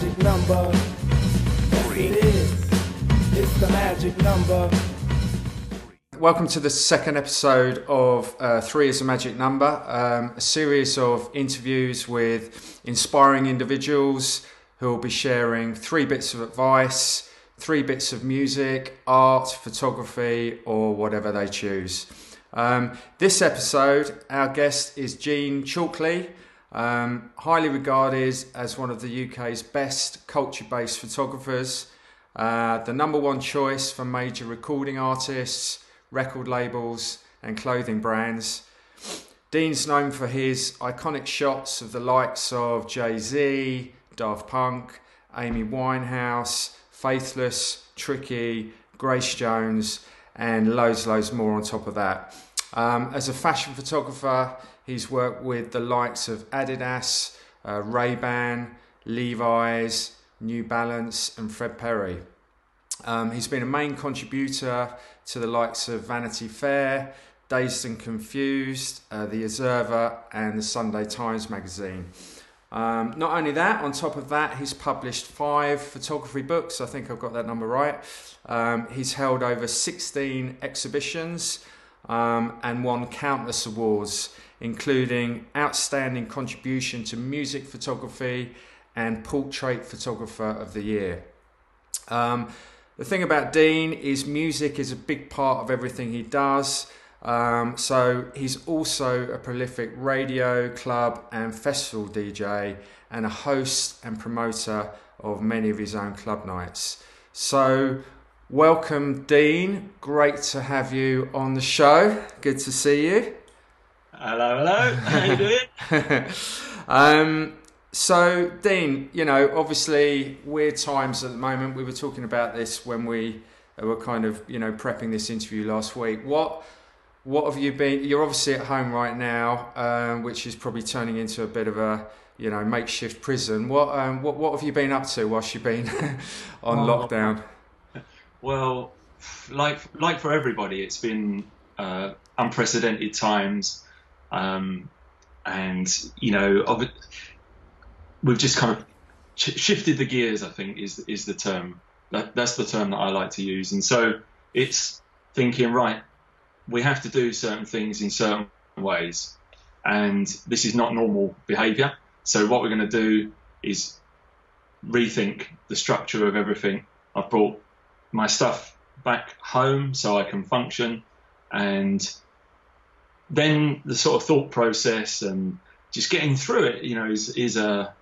magic number. Yes, it is. It's the magic number. Welcome to the second episode of Three is a Magic Number, a series of interviews with inspiring individuals who will be sharing three bits of advice, three bits of music, art, photography, or whatever they choose. This episode, our guest is Gene Chalkley, highly regarded as one of the UK's best culture-based photographers, the number one choice for major recording artists, record labels and clothing brands. Dean's known for his iconic shots of the likes of Jay-Z, Daft Punk, Amy Winehouse, Faithless, Tricky, Grace Jones, and loads more on top of that. As a fashion photographer, he's worked with the likes of Adidas, Ray-Ban, Levi's, New Balance, and Fred Perry. He's been a main contributor to the likes of Vanity Fair, Dazed and Confused, The Observer and the Sunday Times magazine. Not only that, on top of that, he's published 5 photography books. I think I've got that number right. He's held over 16 exhibitions and won countless awards, including Outstanding Contribution to Music Photography and Portrait Photographer of the Year. The thing about Dean is music is a big part of everything he does. So he's also a prolific radio, club and festival DJ and a host and promoter of many of his own club nights. So welcome, Dean. Great to have you on the show. Good to see you. Hello. How you doing? So, Dean, you know, obviously weird times at the moment. We were talking about this when we were kind of, you know, prepping this interview last week. What have you been? You're obviously at home right now, which is probably turning into a bit of a, you know, makeshift prison. What have you been up to whilst you've been on lockdown? Well, like for everybody, it's been unprecedented times, and you know, we've just kind of shifted the gears, I think, is the term. That's the term that I like to use. And so it's thinking, right, we have to do certain things in certain ways, and this is not normal behaviour. So what we're going to do is rethink the structure of everything. I've brought my stuff back home so I can function, and then the sort of thought process and just getting through it, you know, is a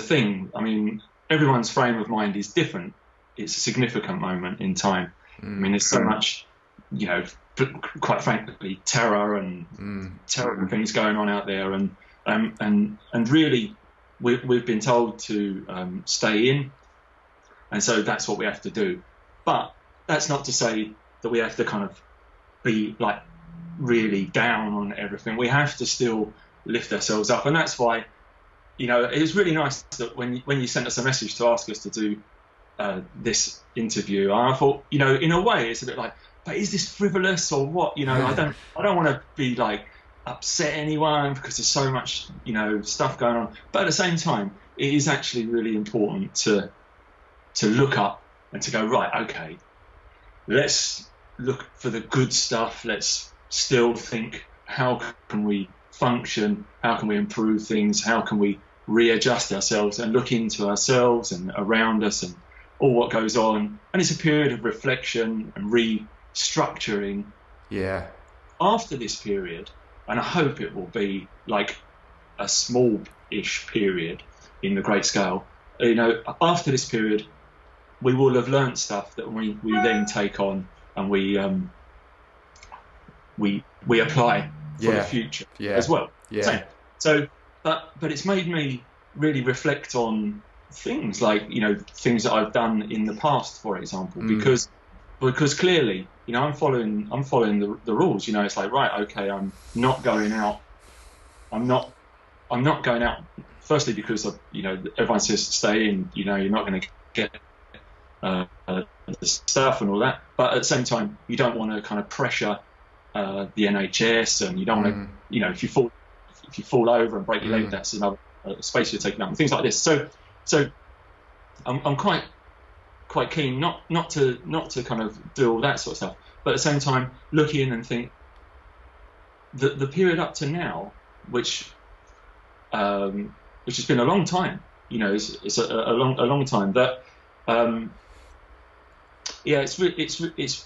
thing. I mean, everyone's frame of mind is different. It's a significant moment in time. I mean, there's so much, you know, quite frankly, terror and terrible things going on out there. And really, we've been told to stay in. And so that's what we have to do. But that's not to say that we have to kind of be like really down on everything. We have to still lift ourselves up. And that's why, you know, it was really nice that when you sent us a message to ask us to do this interview, I thought, you know, in a way it's a bit like, but is this frivolous or what? You know, yeah. I don't want to be like upset anyone because there's so much, you know, stuff going on. But at the same time, it is actually really important to look up and to go, right, okay, let's look for the good stuff. Let's still think, how can we function, how can we improve things, how can we readjust ourselves and look into ourselves and around us and all what goes on. And it's a period of reflection and restructuring. Yeah. After this period, and I hope it will be like a small-ish period in the great scale, you know, after this period, we will have learned stuff that we then take on and we apply for the future as well. Yeah. So, but it's made me really reflect on things like, you know, things that I've done in the past, for example, because clearly, you know, I'm following the rules. You know, it's like, right, okay, I'm not going out. I'm not going out. Firstly, because of, you know, everyone says stay in. You know, you're not going to get the stuff and all that. But at the same time, you don't want to kind of pressure the NHS, and you don't want to, you know, if you fall over and break your leg, that's another space you're taking up, and things like this. So I'm quite keen not to kind of do all that sort of stuff, but at the same time look in and think the period up to now, which has been a long time, you know, it's a long time. That yeah, it's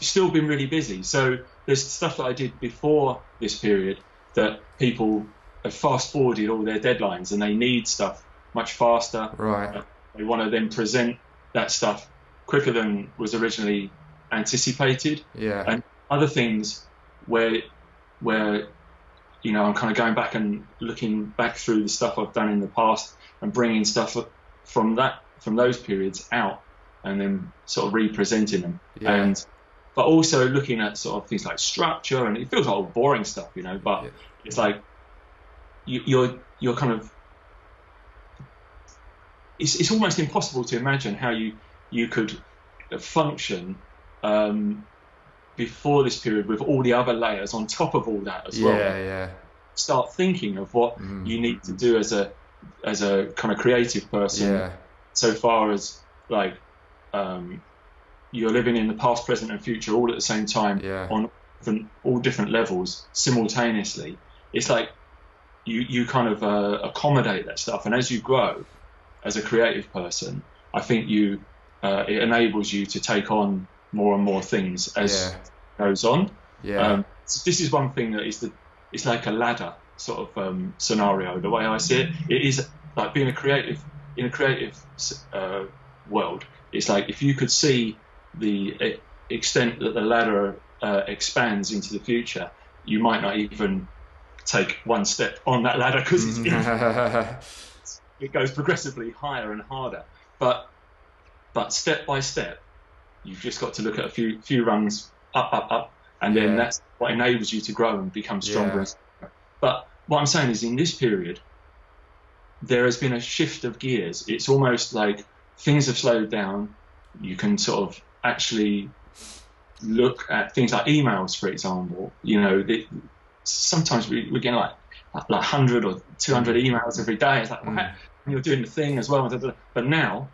still been really busy. So there's stuff that I did before this period that people have fast forwarded all their deadlines, and they need stuff much faster. Right. They want to then present that stuff quicker than was originally anticipated. Yeah. And other things where you know, I'm kind of going back and looking back through the stuff I've done in the past and bringing stuff from those periods out and then sort of representing them. Yeah. And but also looking at sort of things like structure, and it feels like all boring stuff, you know, but yeah. It's like you're kind of, it's almost impossible to imagine how you could function before this period with all the other layers on top of all that as well. Yeah, yeah. Start thinking of what you need to do as a kind of creative person. Yeah. So far as like you're living in the past, present, and future all at the same time. Yeah. On all different levels simultaneously. It's like you kind of accommodate that stuff, and as you grow as a creative person, I think it enables you to take on more and more things as it goes on. Yeah. So this is one thing that it's like a ladder sort of scenario. The way I see it, it is like being in a creative world. It's like if you could see the extent that the ladder expands into the future, you might not even take one step on that ladder because it goes progressively higher and harder. But step by step, you've just got to look at a few rungs up, and then that's what enables you to grow and become stronger. Yeah. And stronger. But what I'm saying is, in this period, there has been a shift of gears. It's almost like things have slowed down. You can sort of actually look at things like emails, for example. You know, sometimes we're getting like 100 or 200 emails every day. It's like, wow, you're doing the thing as well. But now,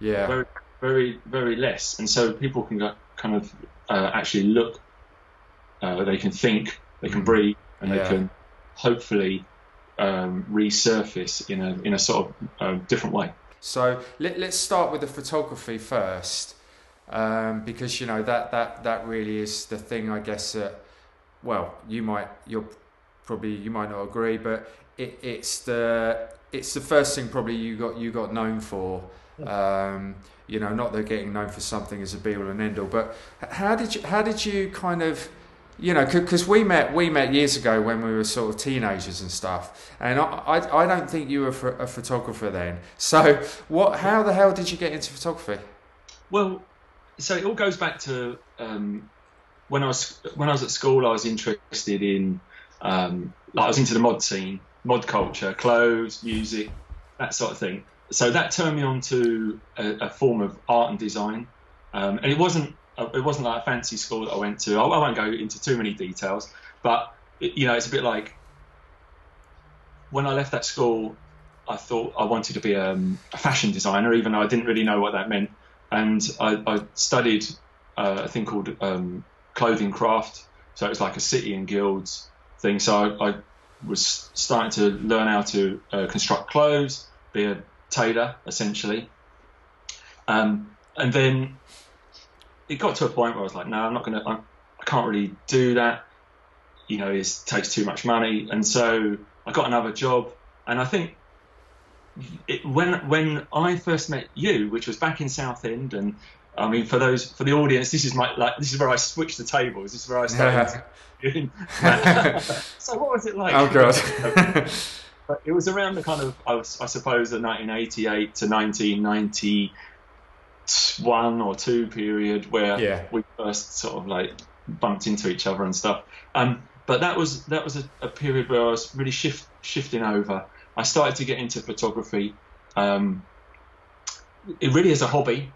very, very, very less. And so people can kind of actually look. They can think, they can breathe, and they can hopefully resurface in a sort of different way. So let's start with the photography first, because you know that really is the thing, I guess. Well, you might not agree, but it's the first thing probably you got known for. You know, not that getting known for something is a be all and end all, but how did you kind of, you know, because we met years ago when we were sort of teenagers and stuff, and I don't think you were a photographer then. So how the hell did you get into photography? Well, so it all goes back to when I was at school. I was interested in I was into the mod scene, mod culture, clothes, music, that sort of thing. So that turned me on to a form of art and design, and it wasn't like a fancy school that I went to. I won't go into too many details, but you know, it's a bit like when I left that school, I thought I wanted to be a fashion designer, even though I didn't really know what that meant. And I studied a thing called clothing craft, so it was like a City and Guilds thing. So I was starting to learn how to construct clothes, be a tailor essentially, and then it got to a point where I was like, no, I can't really do that, you know, it takes too much money. And so I got another job, and I think when I first met you, which was back in Southend, and I mean, for the audience, this is where I switched the tables, this is where I started. Yeah. So what was it like? Oh god. But it was around the kind of, I suppose, the 1988 to 1991 or 2 period where we first sort of like bumped into each other and stuff. But that was a period where I was really shifting over. I started to get into photography, it really is a hobby,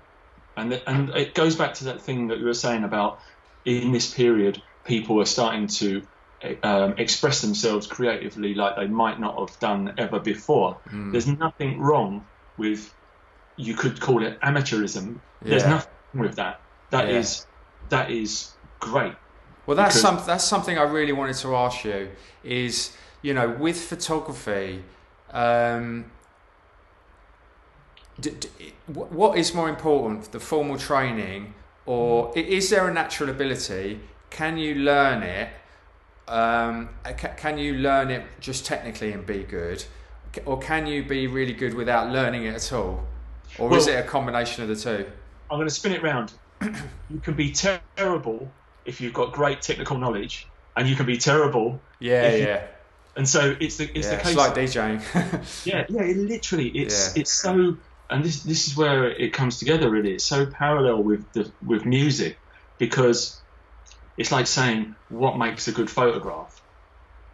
and it goes back to that thing that you were saying about in this period people are starting to express themselves creatively like they might not have done ever before. There's nothing wrong with, you could call it amateurism. Yeah. There's nothing wrong with that. That is great. Well, that's something I really wanted to ask you is, you know, with photography, what is more important, the formal training, or is there a natural ability? Can you learn it? Can you learn it just technically and be good, or can you be really good without learning it at all? Or is it a combination of the two? I'm going to spin it round. You can be terrible if you've got great technical knowledge, and you can be terrible. And so it's the case. It's like DJing. It's so, and this is where it comes together. Really, it's so parallel with music, because it's like saying what makes a good photograph.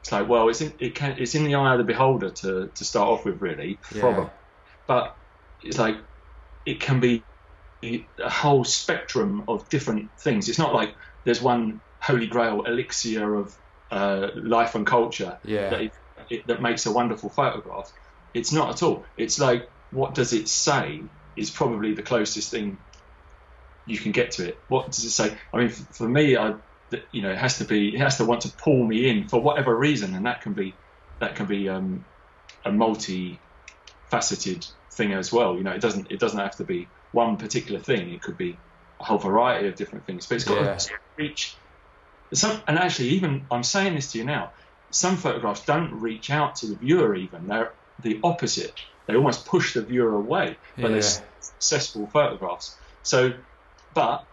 It's like, well, it's in the eye of the beholder to start off with, really. Yeah. Probably. But it's like it can be a whole spectrum of different things. It's not like there's one holy grail elixir of life and culture that makes a wonderful photograph. It's not at all. It's like, what does it say is probably the closest thing you can get to it. What does it say? I mean, for me, it has to want to pull me in for whatever reason, and that can be a multi-faceted thing as well. You know, it doesn't have to be one particular thing. It could be a whole variety of different things, but it's got to reach. And actually, even I'm saying this to you now, some photographs don't reach out to the viewer even. They're the opposite. They almost push the viewer away, but they're successful photographs. So, but,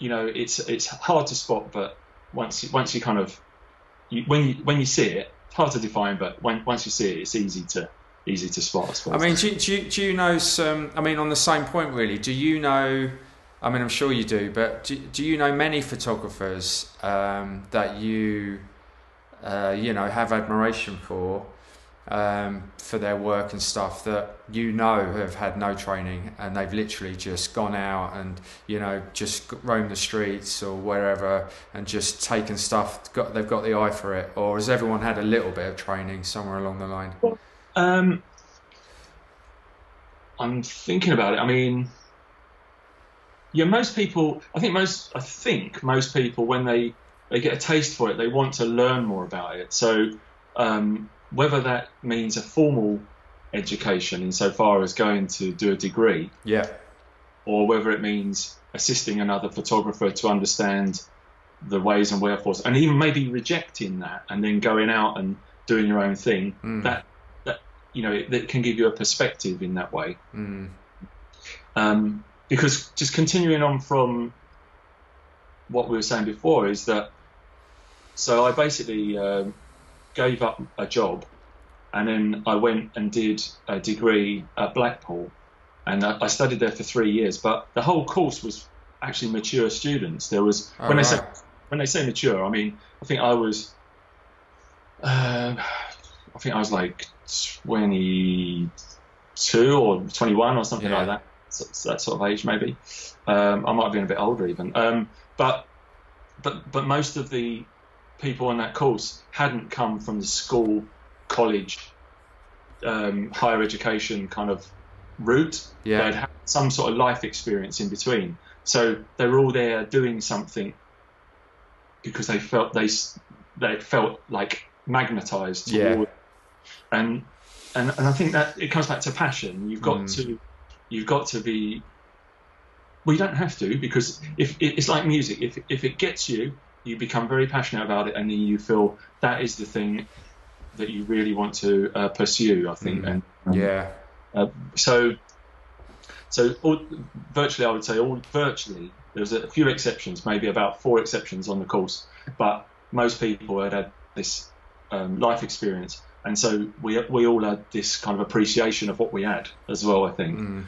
you know, it's hard to spot, but once you see it, it's hard to define, but once you see it, it's easy to spot, I suppose. I mean, do you know some, I mean, on the same point really, do you know... I mean, I'm sure you do, but do you know many photographers that you, you know, have admiration for their work and stuff that you know have had no training and they've literally just gone out and, you know, just roamed the streets or wherever and just taken stuff, they've got the eye for it, or has everyone had a little bit of training somewhere along the line? Well, I'm thinking about it. I mean... Yeah, I think most people, when they get a taste for it, they want to learn more about it. So whether that means a formal education insofar as going to do a degree, or whether it means assisting another photographer to understand the ways and wherefores, and even maybe rejecting that and then going out and doing your own thing, that you know, that can give you a perspective in that way. Because just continuing on from what we were saying before is that, so I basically gave up a job, and then I went and did a degree at Blackpool, and I studied there for 3 years. But the whole course was actually mature students. There was when they say mature, I mean I think I was like 22 or 21 or something like that. So that sort of age, maybe. I might have been a bit older even. But most of the people on that course hadn't come from the school, college, higher education kind of route. Yeah. They'd had some sort of life experience in between. So they were all there doing something because they felt like magnetised toward. And I think that it comes back to passion. You've got to be. Well, you don't have to, because if it's like music, if it gets you, you become very passionate about it, and then you feel that is the thing that you really want to pursue. I think, virtually, there's a few exceptions, maybe about 4 exceptions on the course, but most people had this life experience, and so we all had this kind of appreciation of what we had as well, I think.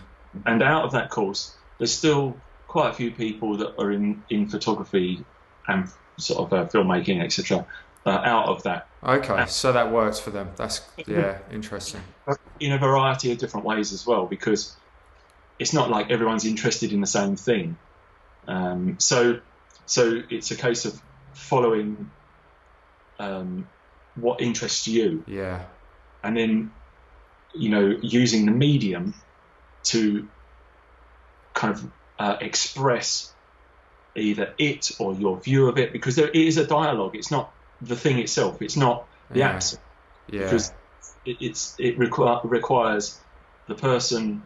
And out of that course, there's still quite a few people that are in photography and sort of filmmaking, etc. Out of that. Okay, so that works for them. That's interesting. In a variety of different ways as well, because it's not like everyone's interested in the same thing. So it's a case of following what interests you. Yeah. And then you know, using the medium to kind of express either it or your view of it, because there is a dialogue. It's not the thing itself. It's not the act. Yeah. Because it requires the person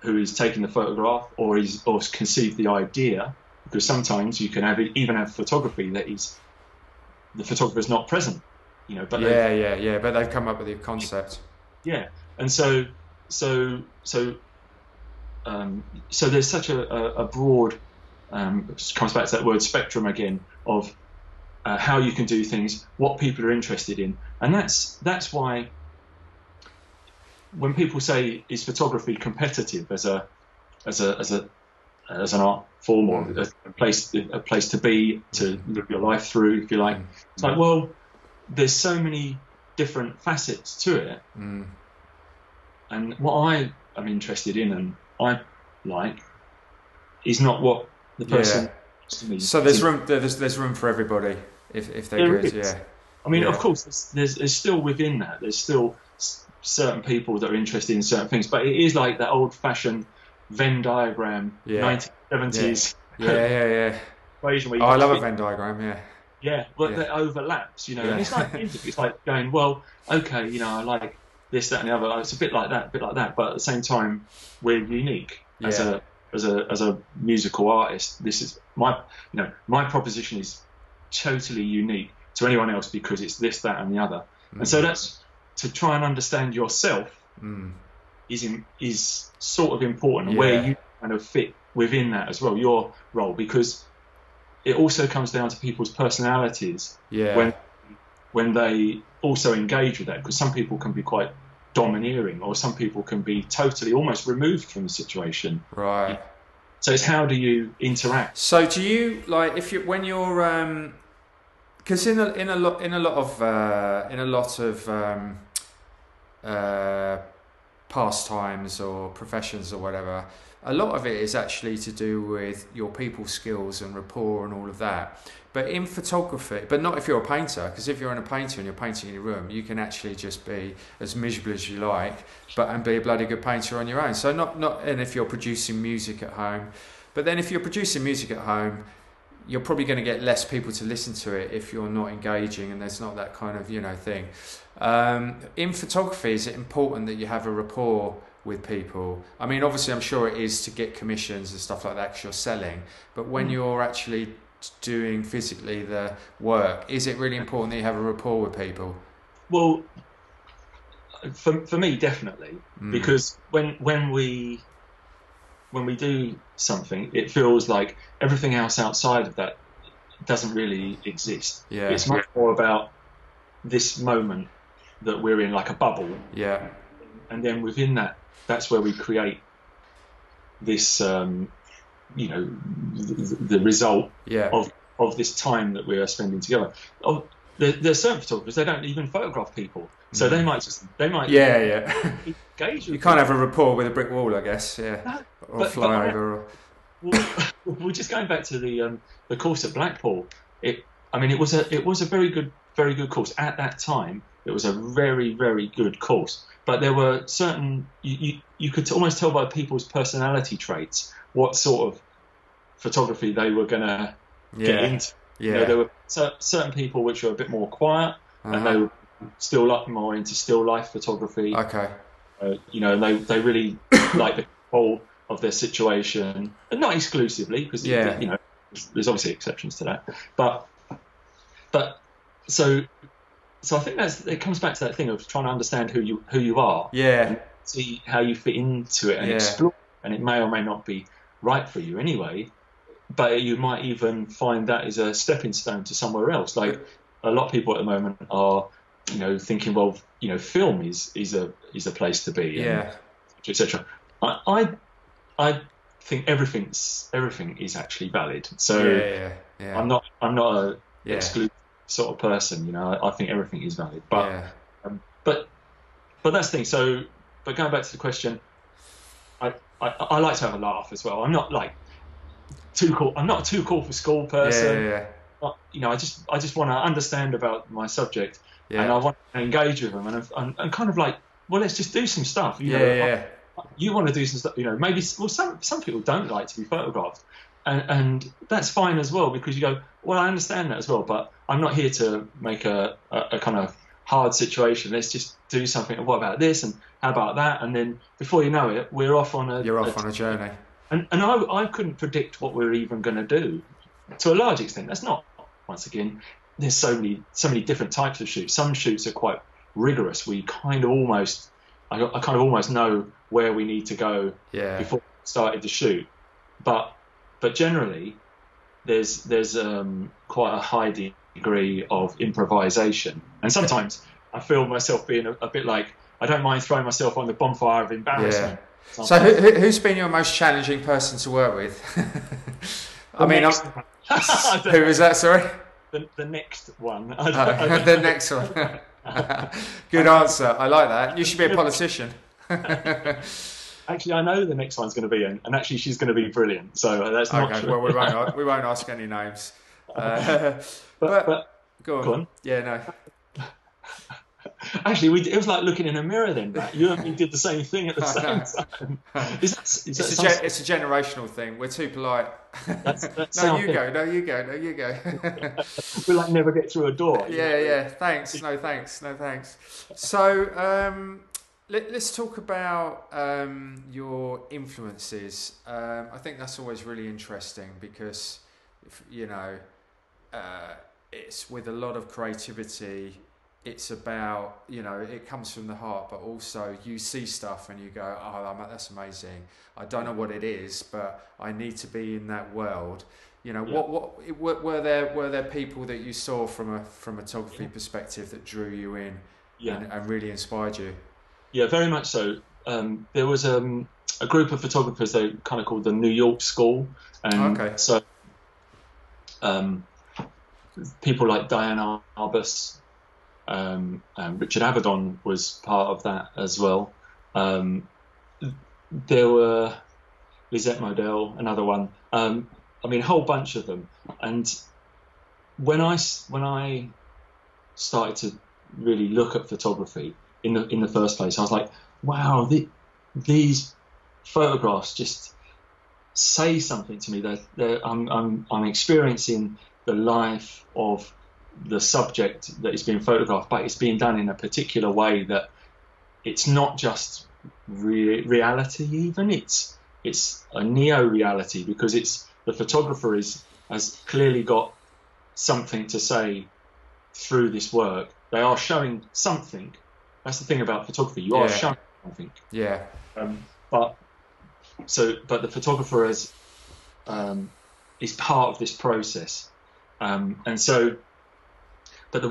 who is taking the photograph or is or has conceived the idea. Because sometimes you can have even photography that is the photographer's not present, you know. But but they've come up with the concept. Yeah, and so there's such a broad. It comes back to that word spectrum again of how you can do things, what people are interested in, and that's why when people say is photography competitive as an art form or a place to be, to live your life through, if you like. It's like, well, there's so many different facets to it. Mm. And what I am interested in and I like is not what the person... Yeah. So there's room for everybody if they do it, yeah. I mean, of course, there's still within that, there's still certain people that are interested in certain things, but it is like that old-fashioned Venn diagram, 1970s. Yeah. Oh, I love a Venn diagram, yeah. Yeah, but that overlaps, you know. Yeah. And it's like going, well, okay, you know, I like this, that, and the other. It's a bit like that, but at the same time, we're unique as a musical artist. This is my proposition is totally unique to anyone else because it's this, that, and the other. Mm. And so that's to try and understand yourself. Mm. Is sort of important where you kind of fit within that as well, your role, because it also comes down to people's personalities when they also engage with that, because some people can be quite domineering or some people can be totally almost removed from the situation. Right. So it's how do you interact? So do you like when you're because in a lot of pastimes or professions or whatever, a lot of it is actually to do with your people skills and rapport and all of that. But in photography, but not if you're a painter, because if you're in a painter and you're painting in your room, you can actually just be as miserable as you like, and be a bloody good painter on your own. So not and if you're producing music at home, but then if you're producing music at home, you're probably going to get less people to listen to it if you're not engaging and there's not that kind of, you know, thing. In photography, is it important that you have a rapport with people? I mean, obviously, I'm sure it is to get commissions and stuff like that because you're selling. But when you're actually doing physically the work, is it really important that you have a rapport with people? Well, for me, definitely, because when we do something, it feels like everything else outside of that doesn't really exist. Yeah. It's much more about this moment that we're in, like a bubble. Yeah. And then within that, that's where we create this, you know, the result of this time that we are spending together. Oh, there's certain photographers, they don't even photograph people. So they might. Yeah. Engage. You can't have a rapport with a brick wall, I guess. Yeah. No, or fly over. Well, just going back to the course at Blackpool. It was a very good course at that time. It was a very, very good course. But there were certain you could almost tell by people's personality traits what sort of photography they were going to get into. Yeah. You know, there were certain people which were a bit more quiet, and they were still up more into still life photography. Okay. You know, they really like the whole of their situation, and not exclusively, because you know, there's obviously exceptions to that. But so I think it comes back to that thing of trying to understand who you are. Yeah. And see how you fit into it and explore. And it may or may not be right for you anyway, but you might even find that is a stepping stone to somewhere else. Like a lot of people at the moment are, you know, thinking, well, you know, film is a place to be. Yeah. Etc. I think everything is actually valid. So I'm not a exclusive sort of person, you know. I think everything is valid, but that's the thing. So, but going back to the question, I like to have a laugh as well. I'm not like too cool. I'm not a too cool for school person. Yeah. But, you know, I just want to understand about my subject, and I want to engage with them, and kind of like well, let's just do some stuff. You know, you want to do some stuff, you know, maybe, well, some people don't like to be photographed. And that's fine as well, because you go, well, I understand that as well, but I'm not here to make a kind of hard situation. Let's just do something. What about this? And how about that? And then before you know it, we're off on a... You're off on a journey. And I couldn't predict what we're even going to do to a large extent. That's not, once again, there's so many different types of shoots. Some shoots are quite rigorous. We kind of almost, I kind of almost know where we need to go before we started to shoot. But generally, there's quite a high degree of improvisation. And sometimes I feel myself being a bit like, I don't mind throwing myself on the bonfire of embarrassment. Yeah. So who's been your most challenging person to work with? I mean, who is that, sorry? The next one. The next one. Good answer. I like that. You should be a politician. Actually, I know the next one's going to be in, and actually she's going to be brilliant. So that's not true. Well, we won't ask any names. But go on. Yeah, no. Actually, it was like looking in a mirror then, Matt. You and me did the same thing at the same time. It's a generational thing. We're too polite. No, you go. We'll like never get through a door. Yeah. Thanks. So... Let's talk about your influences. I think that's always really interesting because, it's with a lot of creativity. It's about, it comes from the heart, but also you see stuff and you go, oh, that's amazing. I don't know what it is, but I need to be in that world. What were there people that you saw from a photography perspective that drew you in and really inspired you? Yeah, very much so. There was a group of photographers they kind of called the New York School, and so people like Diane Arbus and Richard Avedon was part of that as well. There were Lisette Modell, another one. A whole bunch of them. And when I started to really look at photography. In the first place, I was like, wow, these photographs just say something to me. I'm experiencing the life of the subject that is being photographed, but it's being done in a particular way that it's not just reality. Even it's a neo-reality because it's the photographer has clearly got something to say through this work. They are showing something. That's the thing about photography. You are showing, I think. Yeah. But the photographer is part of this process, and then there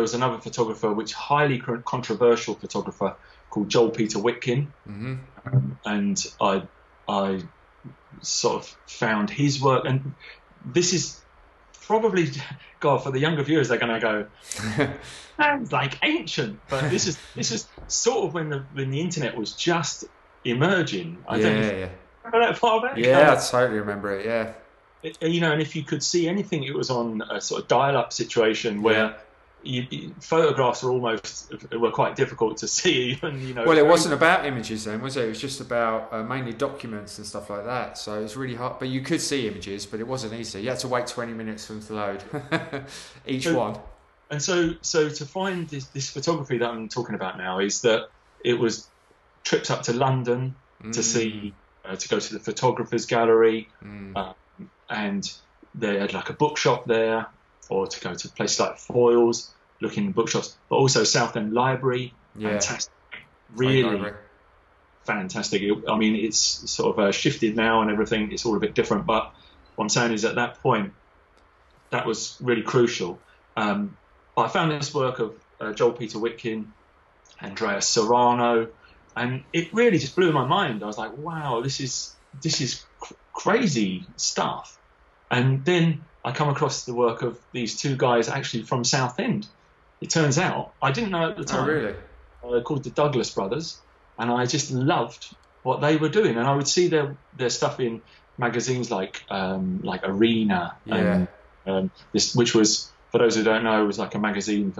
was another photographer, which highly controversial photographer called Joel Peter Witkin, and I sort of found his work, and this is. Probably, God, for the younger viewers, they're going to go, sounds like ancient. But this is sort of when the internet was just emerging. I don't remember that far back. Yeah, I totally remember it. Yeah, and if you could see anything, it was on a sort of dial-up situation where photographs were quite difficult to see. Even well, it wasn't about images then, was it? It was just about mainly documents and stuff like that. So it's really hard, but you could see images, but it wasn't easy. You had to wait 20 minutes for them to load each one. And so to find this photography that I'm talking about now is that it was trips up to London to see to go to the photographers' gallery, and they had like a bookshop there. Or to go to places like Foyle's, look in the bookshops, but also Southend Library. Yeah. Fantastic. Really library. Fantastic. It's sort of shifted now and everything. It's all a bit different. But what I'm saying is at that point, that was really crucial. I found this work of Joel Peter Witkin, Andrea Serrano, and it really just blew my mind. I was like, wow, this is crazy stuff. And then I come across the work of these two guys actually from Southend. It turns out, I didn't know at the time. Oh, really? They're called the Douglas Brothers, and I just loved what they were doing. And I would see their stuff in magazines like Arena, and, which was, for those who don't know, was like a magazine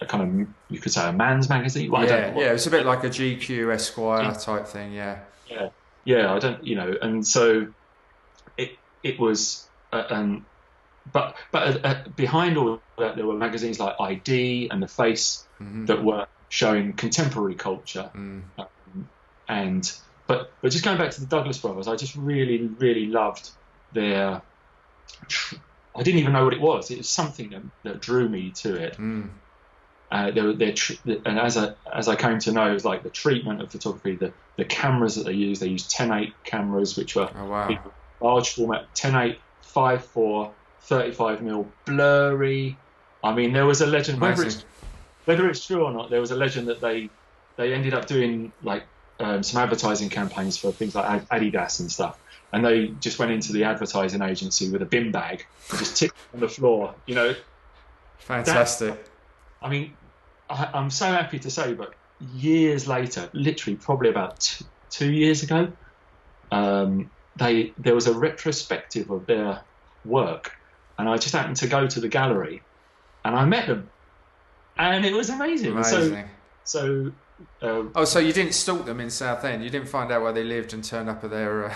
a kind of, you could say, a man's magazine. Well, yeah, I don't know, it's a bit like a GQ, Esquire type thing. Yeah. I don't, you know, and so it was, but behind all that there were magazines like ID and The Face that were showing contemporary culture, but just going back to the Douglas Brothers, I just really, really loved their. I didn't even know what it was. It was something that drew me to it. And as I came to know, it was like the treatment of photography, the cameras that they used. They used 10-8 cameras, which were large format, 10-8, 5.4, 35mm, blurry. I mean, there was a legend. Whether it's true or not, there was a legend that they ended up doing like some advertising campaigns for things like Adidas and stuff. And they just went into the advertising agency with a bin bag and just tipped on the floor, you know. Fantastic. I mean, I'm so happy to say, but years later, literally probably about 2 years ago, there was a retrospective of their work. And I just happened to go to the gallery and I met them. And it was amazing. So you didn't stalk them in Southend? You didn't find out where they lived and turn up at their...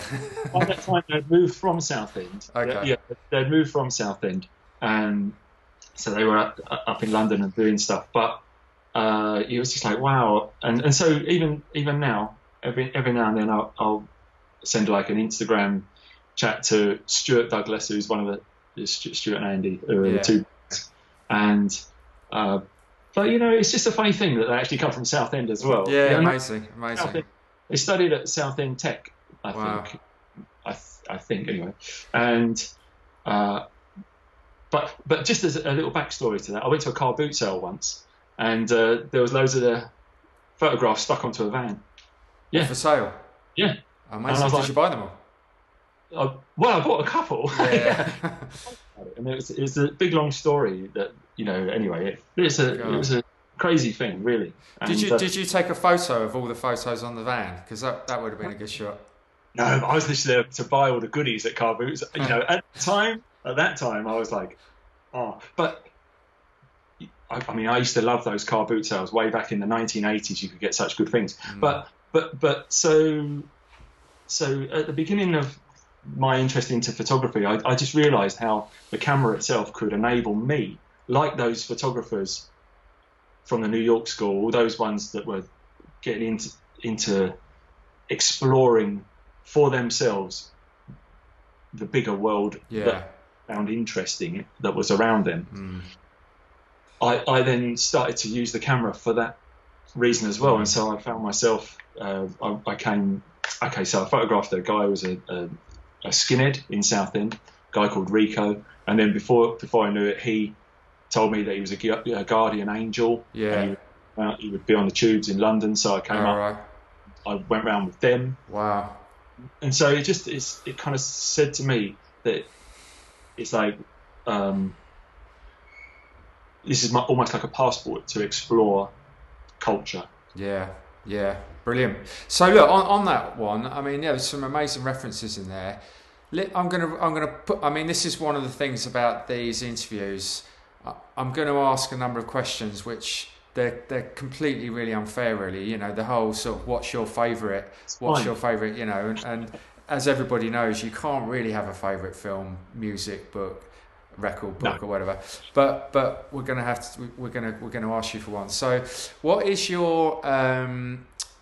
By that time, they'd moved from Southend. Okay. Yeah, they'd moved from Southend. And so they were up in London and doing stuff. But it was just like, wow. And so even now, every now and then, I'll send like an Instagram chat to Stuart Douglas, who's one of the... Stuart and Andy, who are the two. And... but, you know, it's just a funny thing that they actually come from Southend as well. Yeah, you know, amazing. Southend, they studied at Southend Tech, I think. I think, anyway. And, but just as a little backstory to that, I went to a car boot sale once, and there was loads of the photographs stuck onto a van. Yeah. For sale? Yeah. Amazing. Did you buy them all? I bought a couple. Yeah. And it was a big, long story that... You know, anyway, it was a crazy thing, really. And did you take a photo of all the photos on the van? Because that would have been a good shot. No, I was literally there to buy all the goodies at car boots. You know, at that time, I was like, oh. But I mean, I used to love those car boot sales way back in the 1980s. You could get such good things. But so at the beginning of my interest into photography, I just realised how the camera itself could enable me. Like those photographers from the New York School, all those ones that were getting into exploring for themselves the bigger world that they found interesting that was around them. I then started to use the camera for that reason as well, and so I found myself. So I photographed a guy who was a skinhead in Southend, a guy called Rico, and then before I knew it, he told me that he was a guardian angel. Yeah, and he would be on the tubes in London. So I came up. Right. I went round with them. Wow. And so it kind of said to me that it's like this is almost like a passport to explore culture. Yeah, brilliant. So look on that one. I mean, there's some amazing references in there. I'm gonna put. I mean, this is one of the things about these interviews. I'm going to ask a number of questions which they're completely really unfair, really, you know, the whole sort of what's your favourite, you know, and as everybody knows, you can't really have a favourite film, music, book, record, book or whatever, but we're going to ask you for one. So what is your,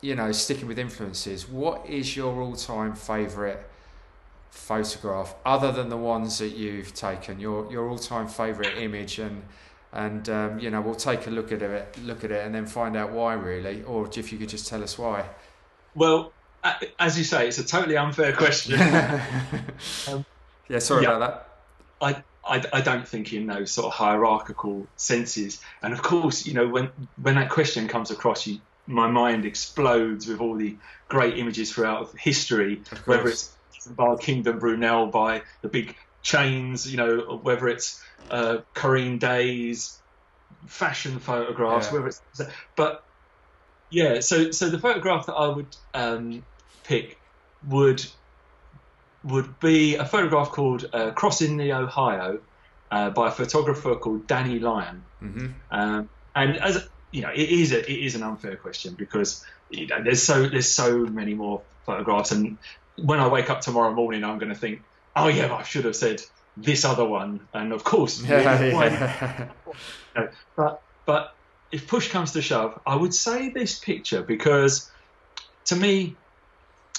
you know, sticking with influences, what is your all-time favourite photograph other than the ones that you've taken, your all-time favorite image, and you know, we'll take a look at it and then find out why, really, or if you could just tell us why. Well, as you say, it's a totally unfair question. About that. I don't think in those sort of hierarchical senses, and of course, you know, when that question comes across, my mind explodes with all the great images throughout history, whether it's by Kingdom Brunel, by the big chains, you know, whether it's Corinne Day's fashion photographs, whether it's, but yeah, so the photograph that I would pick would be a photograph called Crossing the Ohio by a photographer called Danny Lyon. And as you know, it is an unfair question, because you know there's so many more photographs, and when I wake up tomorrow morning, I'm going to think, oh yeah, I should have said this other one, and of course, yeah. But if push comes to shove, I would say this picture, because to me,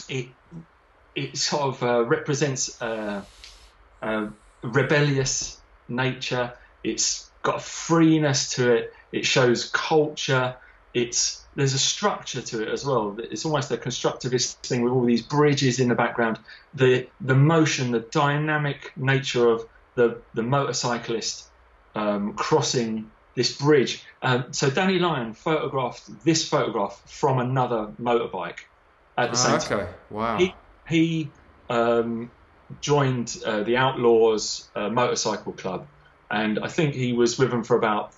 it sort of represents a rebellious nature. It's got a freeness to it. It shows culture. There's a structure to it as well. It's almost a constructivist thing with all these bridges in the background. The motion, the dynamic nature of the motorcyclist crossing this bridge. So Danny Lyon photographed this photograph from another motorbike at the same time. Okay, wow. He joined the Outlaws Motorcycle Club, and I think he was with them for about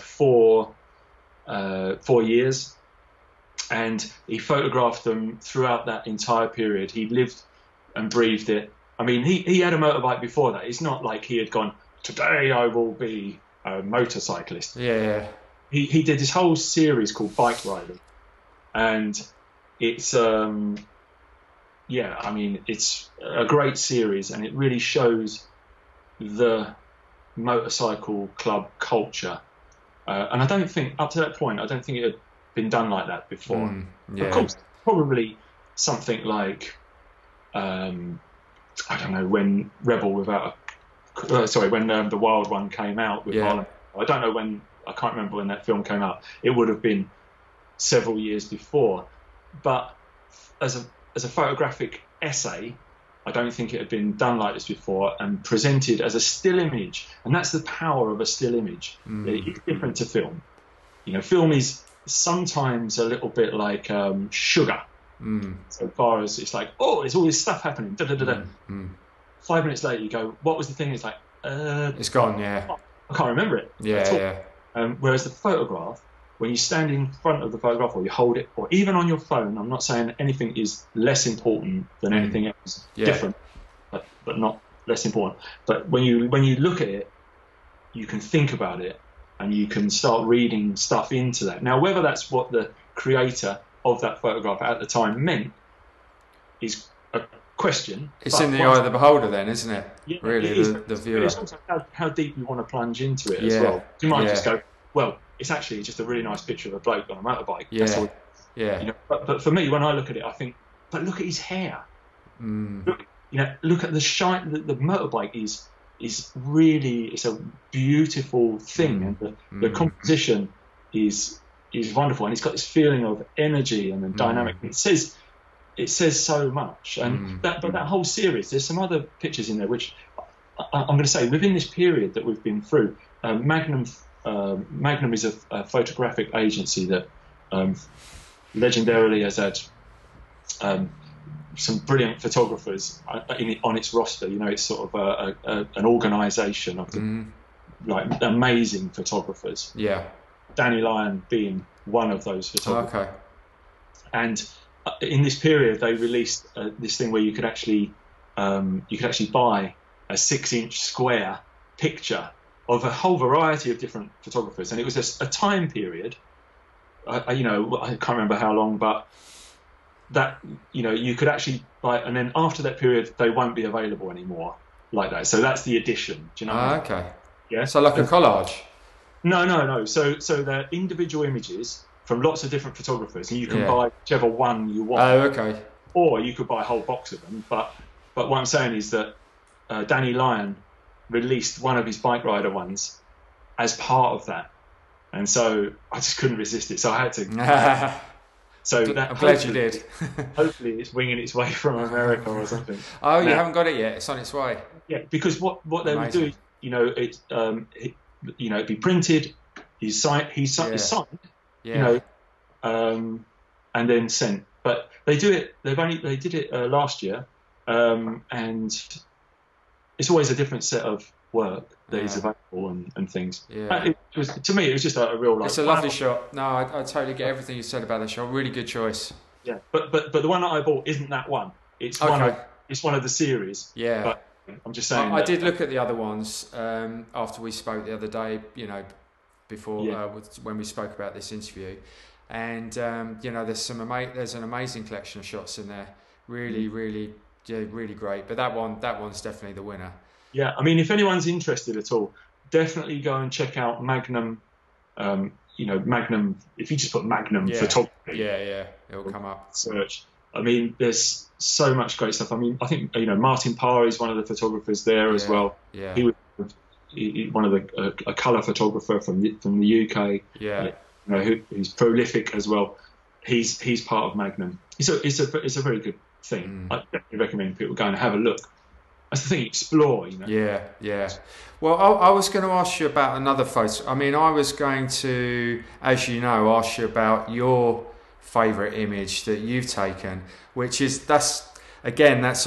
4 years, and he photographed them throughout that entire period. He lived and breathed it. I mean, he had a motorbike before that. It's not like he had gone, today I will be a motorcyclist. Yeah. He did this whole series called Bike Riding, and it's it's a great series, and it really shows the motorcycle club culture. And I don't think, up to that point, I don't think it had been done like that before. Yeah. Of course, probably something like, I don't know, when The Wild One came out with Harlem. I can't remember when that film came out. It would have been several years before. But as a photographic essay, I don't think it had been done like this before, and presented as a still image. And that's the power of a still image. It's different to film. You know, film is sometimes a little bit like sugar. So far as it's like, oh, there's all this stuff happening. Da, da, da, da. 5 minutes later, you go, what was the thing? It's like, it's gone, yeah. I can't remember it. Yeah. Whereas the photograph, when you stand in front of the photograph, or you hold it, or even on your phone, I'm not saying anything is less important than anything else, different, but not less important. But when you look at it, you can think about it, and you can start reading stuff into that. Now, whether that's what the creator of that photograph at the time meant is a question. It's in the eye of the beholder then, isn't it? Yeah, really, it is, the viewer. It's also how deep you want to plunge into it as well. You might just go, well, it's actually just a really nice picture of a bloke on a motorbike. Yeah. That's all, you know, but for me, when I look at it, I think, but look at his hair. Look at the shine. The motorbike is really, it's a beautiful thing, and the composition is wonderful, and it's got this feeling of energy and the dynamic. It says so much, and that whole series. There's some other pictures in there which I'm going to say within this period that we've been through. Magnum is a photographic agency that legendarily has had some brilliant photographers on its roster. You know, it's sort of an organisation of like amazing photographers. Yeah, Danny Lyon being one of those photographers. Okay. And in this period, they released this thing where you could actually buy a 6-inch square picture of a whole variety of different photographers. And it was a time period, I can't remember how long, but that, you know, you could actually buy, and then after that period, they won't be available anymore like that. So that's the edition, do you know what I mean? Okay. Yeah. So like a collage? No. So they're individual images from lots of different photographers, and you can buy whichever one you want. Oh, okay. Or you could buy a whole box of them. But what I'm saying is that Danny Lyon released one of his bike rider ones as part of that, and so I just couldn't resist it, so I had to. So that, I'm glad you did. Hopefully it's winging its way from America or something. Oh, you haven't got it yet? It's on its way. Yeah, because what they would do, you know, it'd be printed, his signed, and then sent. But they do it. They did it last year, and it's always a different set of work that is available and things. Yeah. To me, it was just a real. Like, it's a lovely shot. No, I totally get everything you said about that shot. Really good choice. Yeah, but the one that I bought isn't that one. It's one of the series. Yeah. But I'm just saying. I did look at the other ones after we spoke the other day. You know, before when we spoke about this interview. And you know, there's an amazing collection of shots in there. Really great. But that one's definitely the winner. Yeah, I mean, if anyone's interested at all, definitely go and check out Magnum. Magnum. If you just put Magnum photography, it'll come up. Search. I mean, there's so much great stuff. I mean, I think Martin Parr is one of the photographers there as well. Yeah, he was one of the a colour photographer from the UK. Yeah, who's prolific as well. He's part of Magnum. It's a very good thing. I definitely recommend people go and have a look. That's the thing, explore, Yeah. Well, I was going to ask you about another photo. I mean, I was going to, as you know, ask you about your favourite image that you've taken, which is, that's a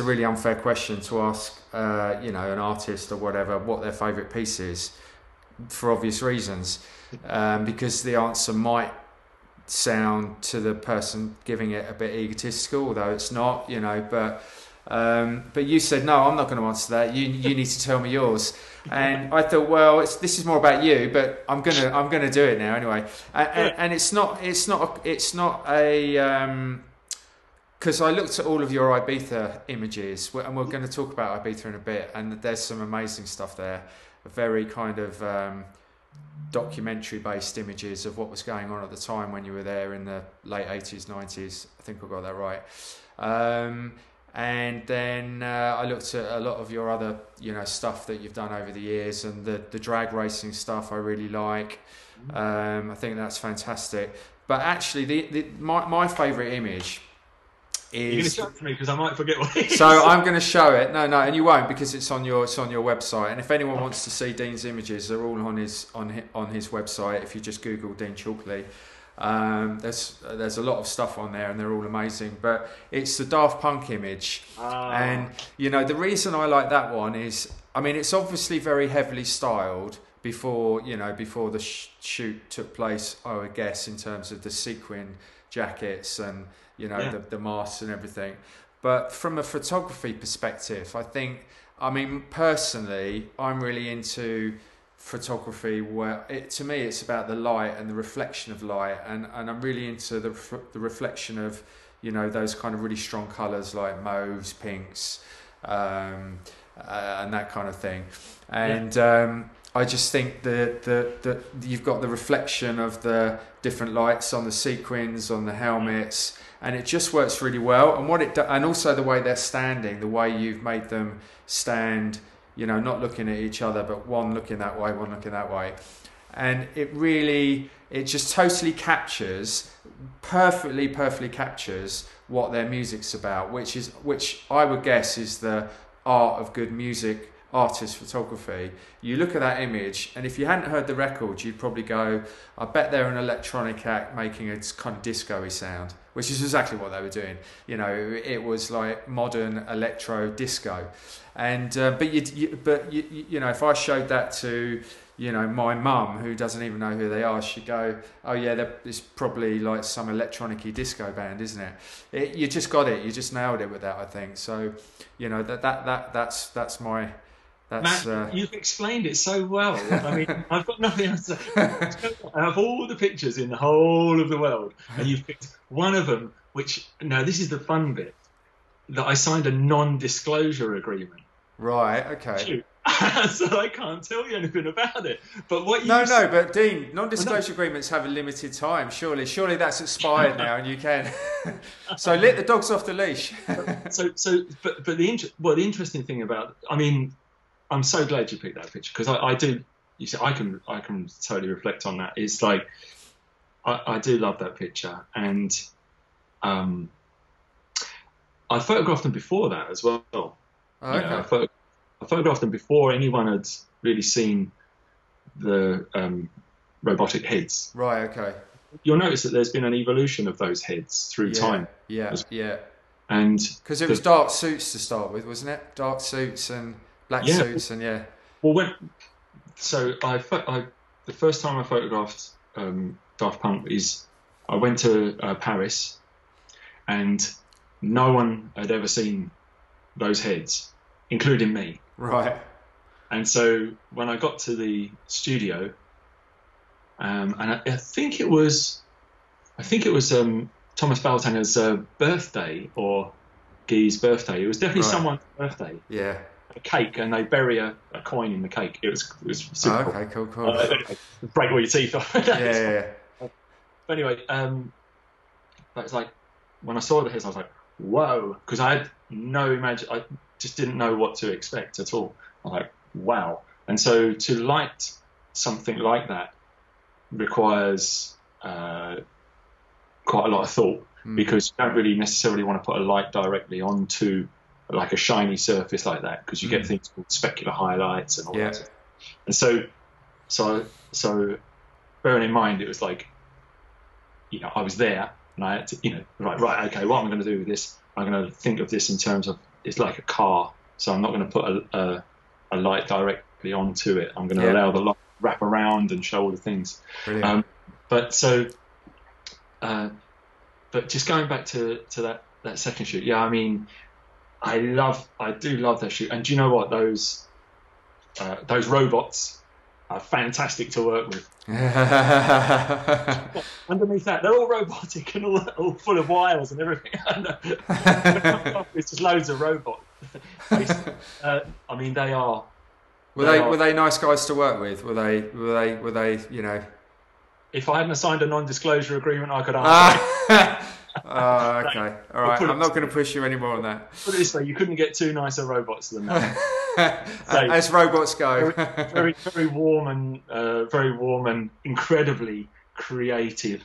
really unfair question to ask, an artist or whatever, what their favourite piece is, for obvious reasons, because the answer might sound to the person giving it a bit egotistical, although it's not, but you said, no, I'm not going to answer that. You need to tell me yours. And I thought, well, this is more about you, but I'm gonna do it now anyway. And it's not a because I looked at all of your Ibiza images, and we're going to talk about Ibiza in a bit. And there's some amazing stuff there, very kind of documentary-based images of what was going on at the time when you were there in the late 80s, 90s. I think I got that right. And then I looked at a lot of your other, stuff that you've done over the years, and the drag racing stuff I really like. I think that's fantastic. But actually, my favourite image is... You're going to show it to me because I might forget what it is. So I'm going to show it. No, and you won't, because it's on your website. And if anyone wants to see Dean's images, they're all on his website. If you just Google Gene Chalkley. There's a lot of stuff on there, and they're all amazing, but it's the Daft Punk image. And the reason I like that one is, I mean, it's obviously very heavily styled before the shoot took place, I would guess, in terms of the sequin jackets and the masks and everything. But from a photography perspective, personally, I'm really into photography where it's about the light and the reflection of light, and I'm really into the reflection of those kind of really strong colors like mauves, pinks, and that kind of thing. And I just think the you've got the reflection of the different lights on the sequins, on the helmets, and it just works really well. And and also the way they're standing, the way you've made them stand, not looking at each other, but one looking that way, one looking that way. And it just totally captures, perfectly captures what their music's about, which I would guess is the art of good music, artist photography. You look at that image, and if you hadn't heard the record, you'd probably go, I bet they're an electronic act making a kind of disco-y sound, which is exactly what they were doing. It was like modern electro disco. And but if I showed that to my mum, who doesn't even know who they are, she'd go, oh yeah, it's probably like some electronic-y disco band, isn't it? You just got it, you just nailed it with that, I think. So that's Matt, you've explained it so well. I mean, I've got nothing else to say. I have all the pictures in the whole of the world, and you've picked one of them, which, now this is the fun bit, that I signed a non-disclosure agreement. Right, okay. So I can't tell you anything about it. But what you... No, but Dean, non-disclosure agreements have a limited time, surely. Surely that's expired now, and you can... So let the dogs off the leash. But the interesting thing about... I mean, I'm so glad you picked that picture, because I do... You see, I can totally reflect on that. It's like, I do love that picture. And I photographed them before that as well. Oh, okay. I photographed them before anyone had really seen the robotic heads. Right, okay. You'll notice that there's been an evolution of those heads through time. Yeah, well. Yeah. And because it was dark suits to start with, wasn't it? Dark suits and black suits and yeah. Well, the first time I photographed Daft Punk is I went to Paris, and no one had ever seen those heads, including me. Right. And so when I got to the studio, And I think it was, Thomas Baltanger's birthday or Guy's birthday. It was definitely someone's birthday. Yeah. A cake, and they bury a coin in the cake. It was super cool. Okay, cool. Anyway, break all your teeth off. Yeah. But anyway, that was like when I saw the hits, I was like, whoa, because I had no imagine. I just didn't know what to expect at all. I'm like, wow. And so to light something like that requires quite a lot of thought, because you don't really necessarily want to put a light directly onto like a shiny surface like that, because you get things called specular highlights and all that. And so bearing in mind, it was like, you know, I was there and I had to, you know, right, okay, what am I going to do with this? I'm going to think of this in terms of, it's like a car, so I'm not going to put a light directly onto it. I'm going to allow the light to wrap around and show all the things. Brilliant. But just going back to that second shoot, I mean, I do love that shoot. And do you know what? Those robots are fantastic to work with. Underneath that, they're all robotic and all full of wires and everything. It's just loads of robots. I mean, they are. Were they nice guys to work with? Were they? You know, if I hadn't signed a non-disclosure agreement, I could answer. Oh, okay. All right. I'm not going to push you any more on that. Put it this way, you couldn't get two nicer robots than that. So, as robots go, very, very warm and incredibly creative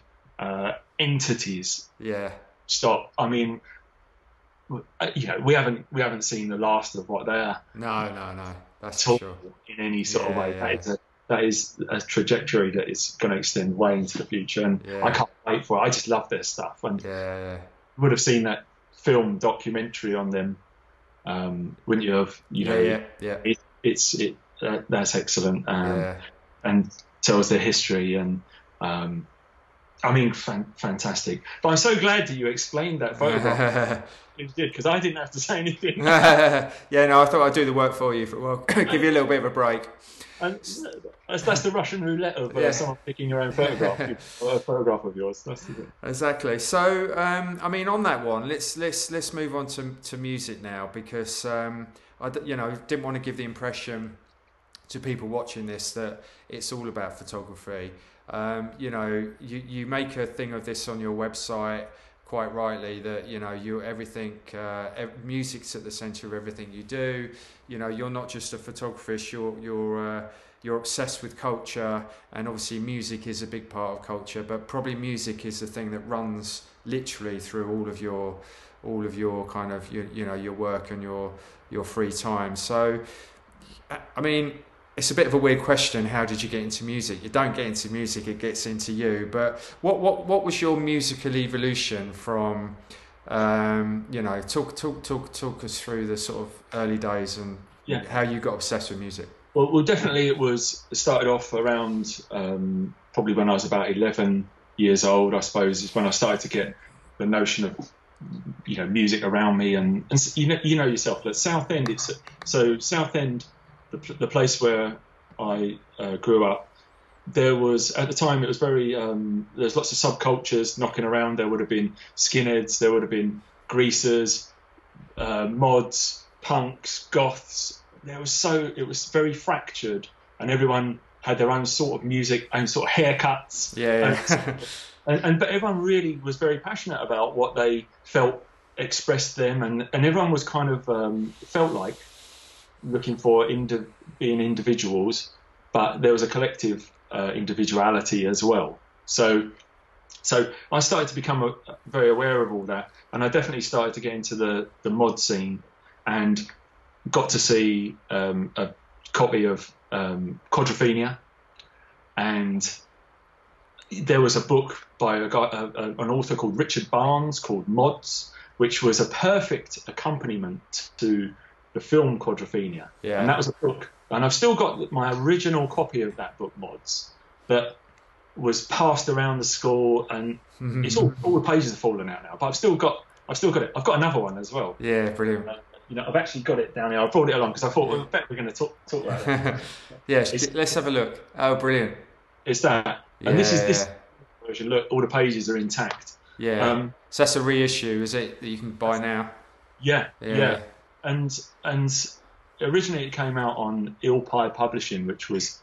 entities. Yeah. Stop. I mean, you know, we haven't seen the last of what they are. No. That's for sure. In any sort of way. Yeah. That is a trajectory that is going to extend way into the future, and I can't wait for it. I just love their stuff, and you would have seen that film documentary on them, wouldn't you have? You know, That's excellent, and tells their history, and I mean, fantastic. But I'm so glad that you explained that photograph. You did, because I didn't have to say anything. I thought I'd do the work for you for a while, give you a little bit of a break. And that's the Russian roulette of someone picking your own photograph, or a photograph of yours. That's the thing. Exactly. So, I mean, on that one, let's move on to music now, because I didn't want to give the impression to people watching this that it's all about photography. You know, you make a thing of this on your website, quite rightly, that, you know, music's at the center of everything you do. You know, you're not just a photographer, you're obsessed with culture, and obviously music is a big part of culture, but probably music is the thing that runs literally through all of your kind of your work and your free time. So, I mean, it's a bit of a weird question. How did you get into music? You don't get into music; it gets into you. But what was your musical evolution from? Talk us through the sort of early days and how you got obsessed with music. Well, definitely it started off around probably when I was about 11 years old. I suppose is when I started to get the notion of, you know, music around me, and you know yourself. But Southend, Southend. The place where I grew up, there was, at the time, it was very, there's lots of subcultures knocking around. There would have been skinheads, there would have been greasers, mods, punks, goths. It was very fractured, and everyone had their own sort of music, own sort of haircuts. But everyone really was very passionate about what they felt expressed them, and everyone was kind of, felt like, looking for being individuals, but there was a collective individuality as well. So I started to become very aware of all that, and I definitely started to get into the mod scene, and got to see a copy of Quadrophenia, and there was a book by an author called Richard Barnes called Mods, which was a perfect accompaniment to the film Quadrophenia, and that was a book, and I've still got my original copy of that book, Mods, that was passed around the school, and it's all the pages are falling out now, but I've still got it. I've got another one as well. Yeah, brilliant. I've actually got it down here. I brought it along because I thought, well, I bet we're going to talk about it. Let's have a look. Oh, brilliant! It's that, And this version, look, all the pages are intact. Yeah. So that's a reissue, is it, that you can buy now? Yeah. And originally it came out on Ill Pie Publishing, which was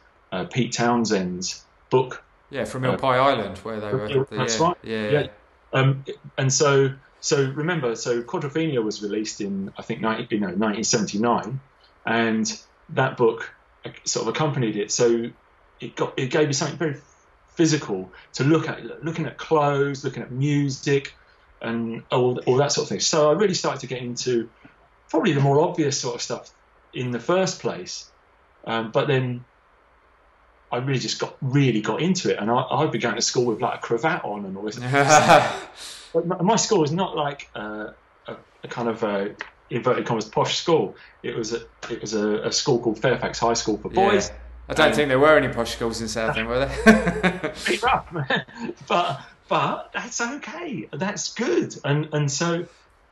Pete Townsend's book. Yeah, from Ill Pie Island, where they were. That's right. Yeah. And so remember, so Quadrophenia was released in, I think, 1979, and that book sort of accompanied it. So it gave you something very physical to look at, looking at clothes, looking at music, and all that sort of thing. So I really started to get into probably the more obvious sort of stuff in the first place, but then I really just got into it, and I'd be going to school with like a cravat on and all this. But my school was not like a kind of a, inverted commas, posh school. It was a school called Fairfax High School for boys. I don't think there were any posh schools in Southend, were there? Pretty rough, man. But that's okay. That's good. And so,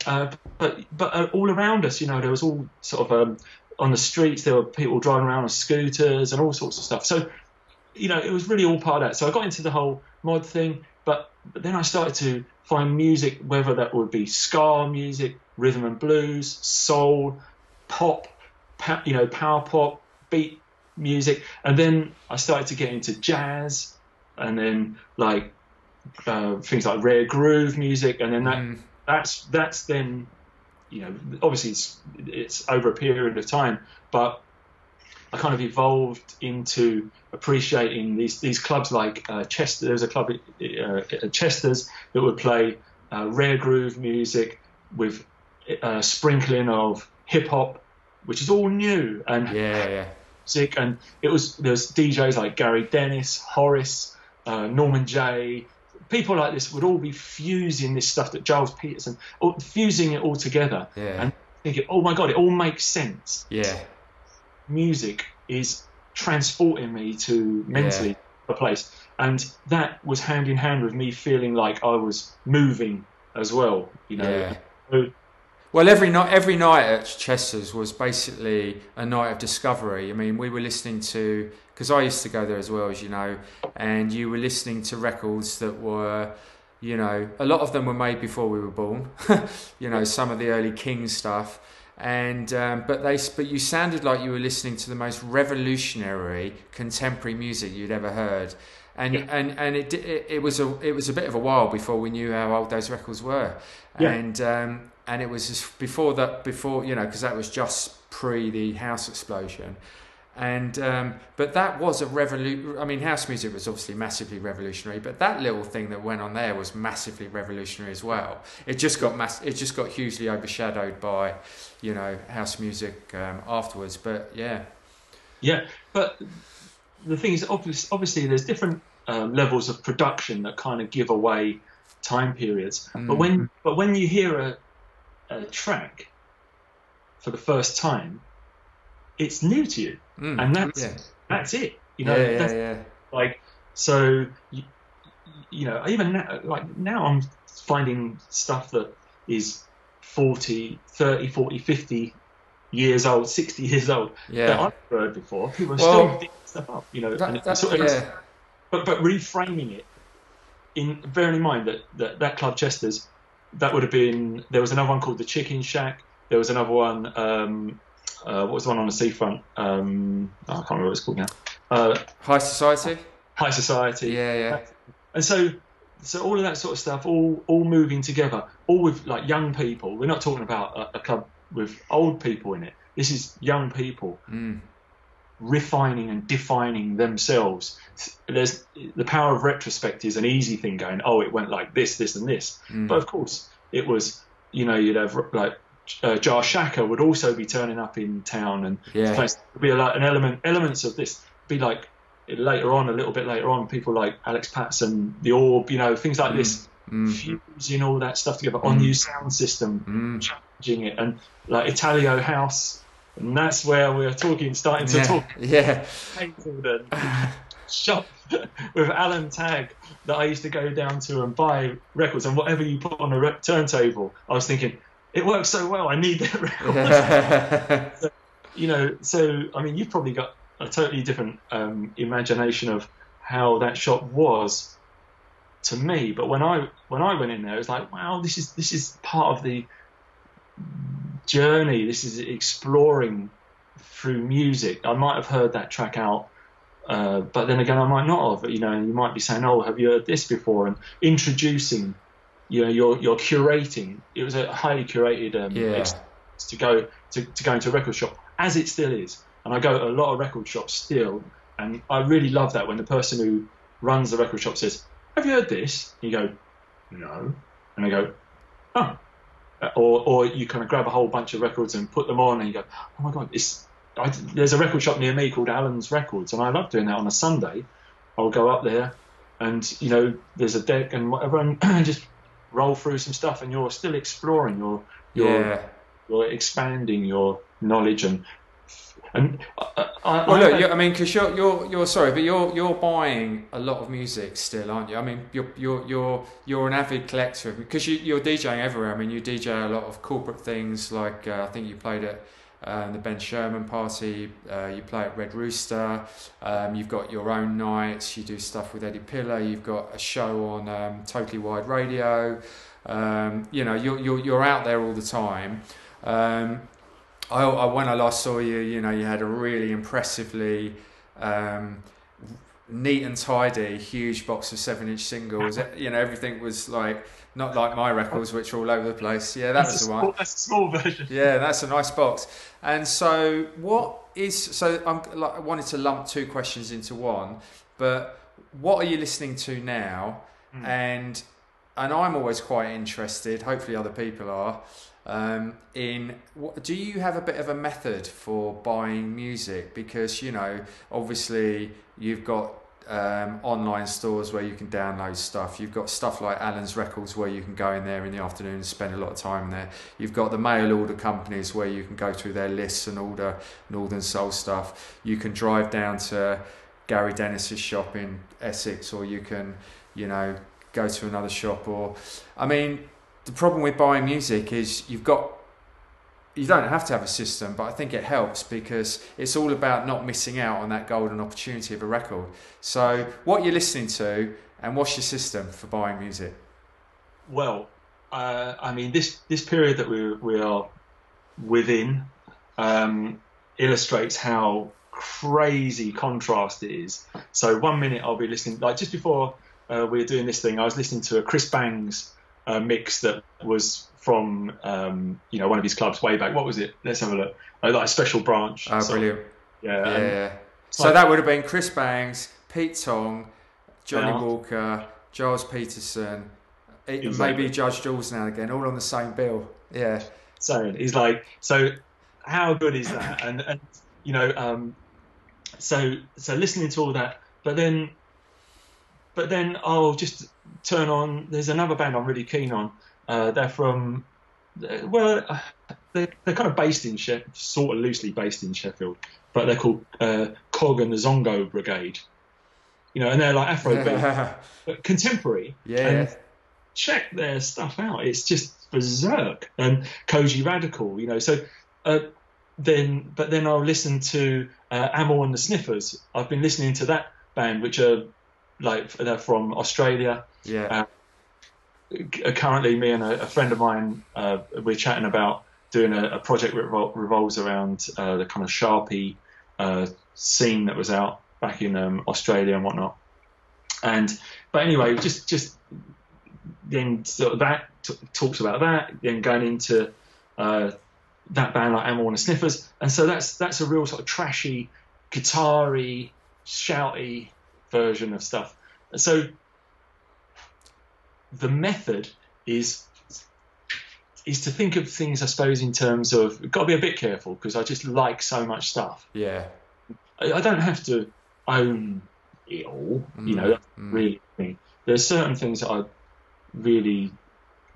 all around us, you know, there was all sort of on the streets. There were people driving around on scooters and all sorts of stuff. So, you know, it was really all part of that. So I got into the whole mod thing, but then I started to find music, whether that would be ska music, rhythm and blues, soul, pop, power pop, beat music, and then I started to get into jazz, and then like things like rare groove music, and then that's then, you know, obviously it's over a period of time, but I kind of evolved into appreciating these clubs like Chester. There was a club at Chester's that would play rare groove music with a sprinkling of hip hop, which is all new and music. And there's DJs like Gary Dennis, Horace, Norman Jay. People like this would all be fusing this stuff that Giles Peterson, fusing it all together, and thinking, oh my God, it all makes sense. Yeah. Music is transporting me to mentally a place, and that was hand in hand with me feeling like I was moving as well, you know. Well, every night at Chester's was basically a night of discovery. I mean, we were listening to, because I used to go there as well, as you know, and you were listening to records that were, you know, a lot of them were made before we were born, you know, some of the early King stuff. And but you sounded like you were listening to the most revolutionary contemporary music you'd ever heard, and it was a bit of a while before we knew how old those records were, and it was just before you know, because that was just pre the house explosion, and but that was a revolution. I mean, house music was obviously massively revolutionary, but that little thing that went on there was massively revolutionary as well. It just got hugely overshadowed by, you know, house music afterwards. But but the thing is, obviously there's different levels of production that kind of give away time periods. But when you hear a track for the first time, it's new to you, and that's it. You know, like, so you know, even now, like now I'm finding stuff that is 30, 40, 50 years old, 60 years old that I've heard before. People are still picking stuff up, you know. But reframing it, bearing in mind that Club Chester's, that would have been, there was another one called the Chicken Shack. There was another one, what was the one on the seafront? I can't remember what it's called now. High Society. Yeah. And so all of that sort of stuff, all moving together, all with like young people. We're not talking about a club with old people in it. This is young people refining and defining themselves. There's the power of retrospect is an easy thing, going, oh, it went like this, this and this. But of course it was, you know, you'd have like Jar Shaka would also be turning up in town, and be like an elements of this, be like a little bit later on, people like Alex Patterson, The Orb, you know, things like this, fusing all that stuff together, on new sound system, challenging it, and like Italio House, and that's where we're starting to talk shop with Alan Tagg that I used to go down to and buy records, and whatever you put on a turntable, I was thinking, it works so well, I need that record. So, you know, so I mean, you've probably got a totally different imagination of how that shop was to me. But when I went in there, it was like, wow, this is part of the journey. This is exploring through music. I might have heard that track out, but then again, I might not have. You know, you might be saying, "Oh, have you heard this before?" And introducing, you know, you're curating. It was a highly curated experience to go into a record shop, as it still is. And I go to a lot of record shops still, and I really love that when the person who runs the record shop says, "Have you heard this?" And you go, "No," and I go, "Oh." Or you kind of grab a whole bunch of records and put them on, and you go, "Oh my God, there's a record shop near me called Alan's Records," and I love doing that on a Sunday. I'll go up there, and you know, there's a deck and whatever, and just roll through some stuff, and you're still exploring. You're expanding your knowledge and. Because you're sorry, but you're buying a lot of music still, aren't you? I mean, you're an avid collector, because you're DJing everywhere. I mean, you DJ a lot of corporate things, like I think you played at the Ben Sherman party, you play at Red Rooster, you've got your own nights, you do stuff with Eddie Pillar, you've got a show on Totally Wide Radio. You're out there all the time. When I last saw you, you know, you had a really impressively neat and tidy, huge box of 7-inch singles. You know, everything was like, not like my records, which are all over the place. Yeah, that's the one. That's a small version. Yeah, that's a nice box. And so, I wanted to lump two questions into one. But what are you listening to now? Mm. And I'm always quite interested. Hopefully, other people are. Do you have a bit of a method for buying music? Because, you know, obviously you've got online stores where you can download stuff. You've got stuff like Alan's Records where you can go in there in the afternoon and spend a lot of time there. You've got the mail order companies where you can go through their lists and order Northern Soul stuff. You can drive down to Gary Dennis's shop in Essex, or you can, you know, go to another shop. Or, I mean, the problem with buying music is you don't have to have a system, but I think it helps, because it's all about not missing out on that golden opportunity of a record. So what you're listening to, and what's your system for buying music? Well, I mean, this period that we are within illustrates how crazy contrast it is. So 1 minute I'll be listening, like just before we were doing this thing, I was listening to a Chris Bangs mix that was from you know, one of his clubs way back. What was it? Let's have a look. Like a Special Branch. Oh, brilliant! Yeah. So that would have been Chris Bangs, Pete Tong, Johnny Walker, Giles Peterson, maybe Judge Jules now and again, all on the same bill. Yeah. So he's like, so how good is that? And you know, so listening to all that, but then I'll just turn on, there's another band I'm really keen on. They're from, well, they're kind of based in Sheffield, sort of loosely based in Sheffield, but they're called Cog and the Zongo Brigade. You know, and they're like Afrobeat, but contemporary. Yeah. And check their stuff out. It's just berserk. And Koji Radical, you know. So then I'll listen to Amyl and the Sniffers. I've been listening to that band, which are, like, they're from Australia. Yeah. Currently, me and a friend of mine, we're chatting about doing a project that revolves around the kind of Sharpie scene that was out back in Australia and whatnot. But anyway, just then sort of that talks about that. Then going into that band like Amyl and the Sniffers, and so that's a real sort of trashy, guitar-y, shouty version of stuff. And so the method is to think of things, I suppose, in terms of, got to be a bit careful, because I just like so much stuff. Yeah. I don't have to own it all, you know, that's really me. There's certain things that I really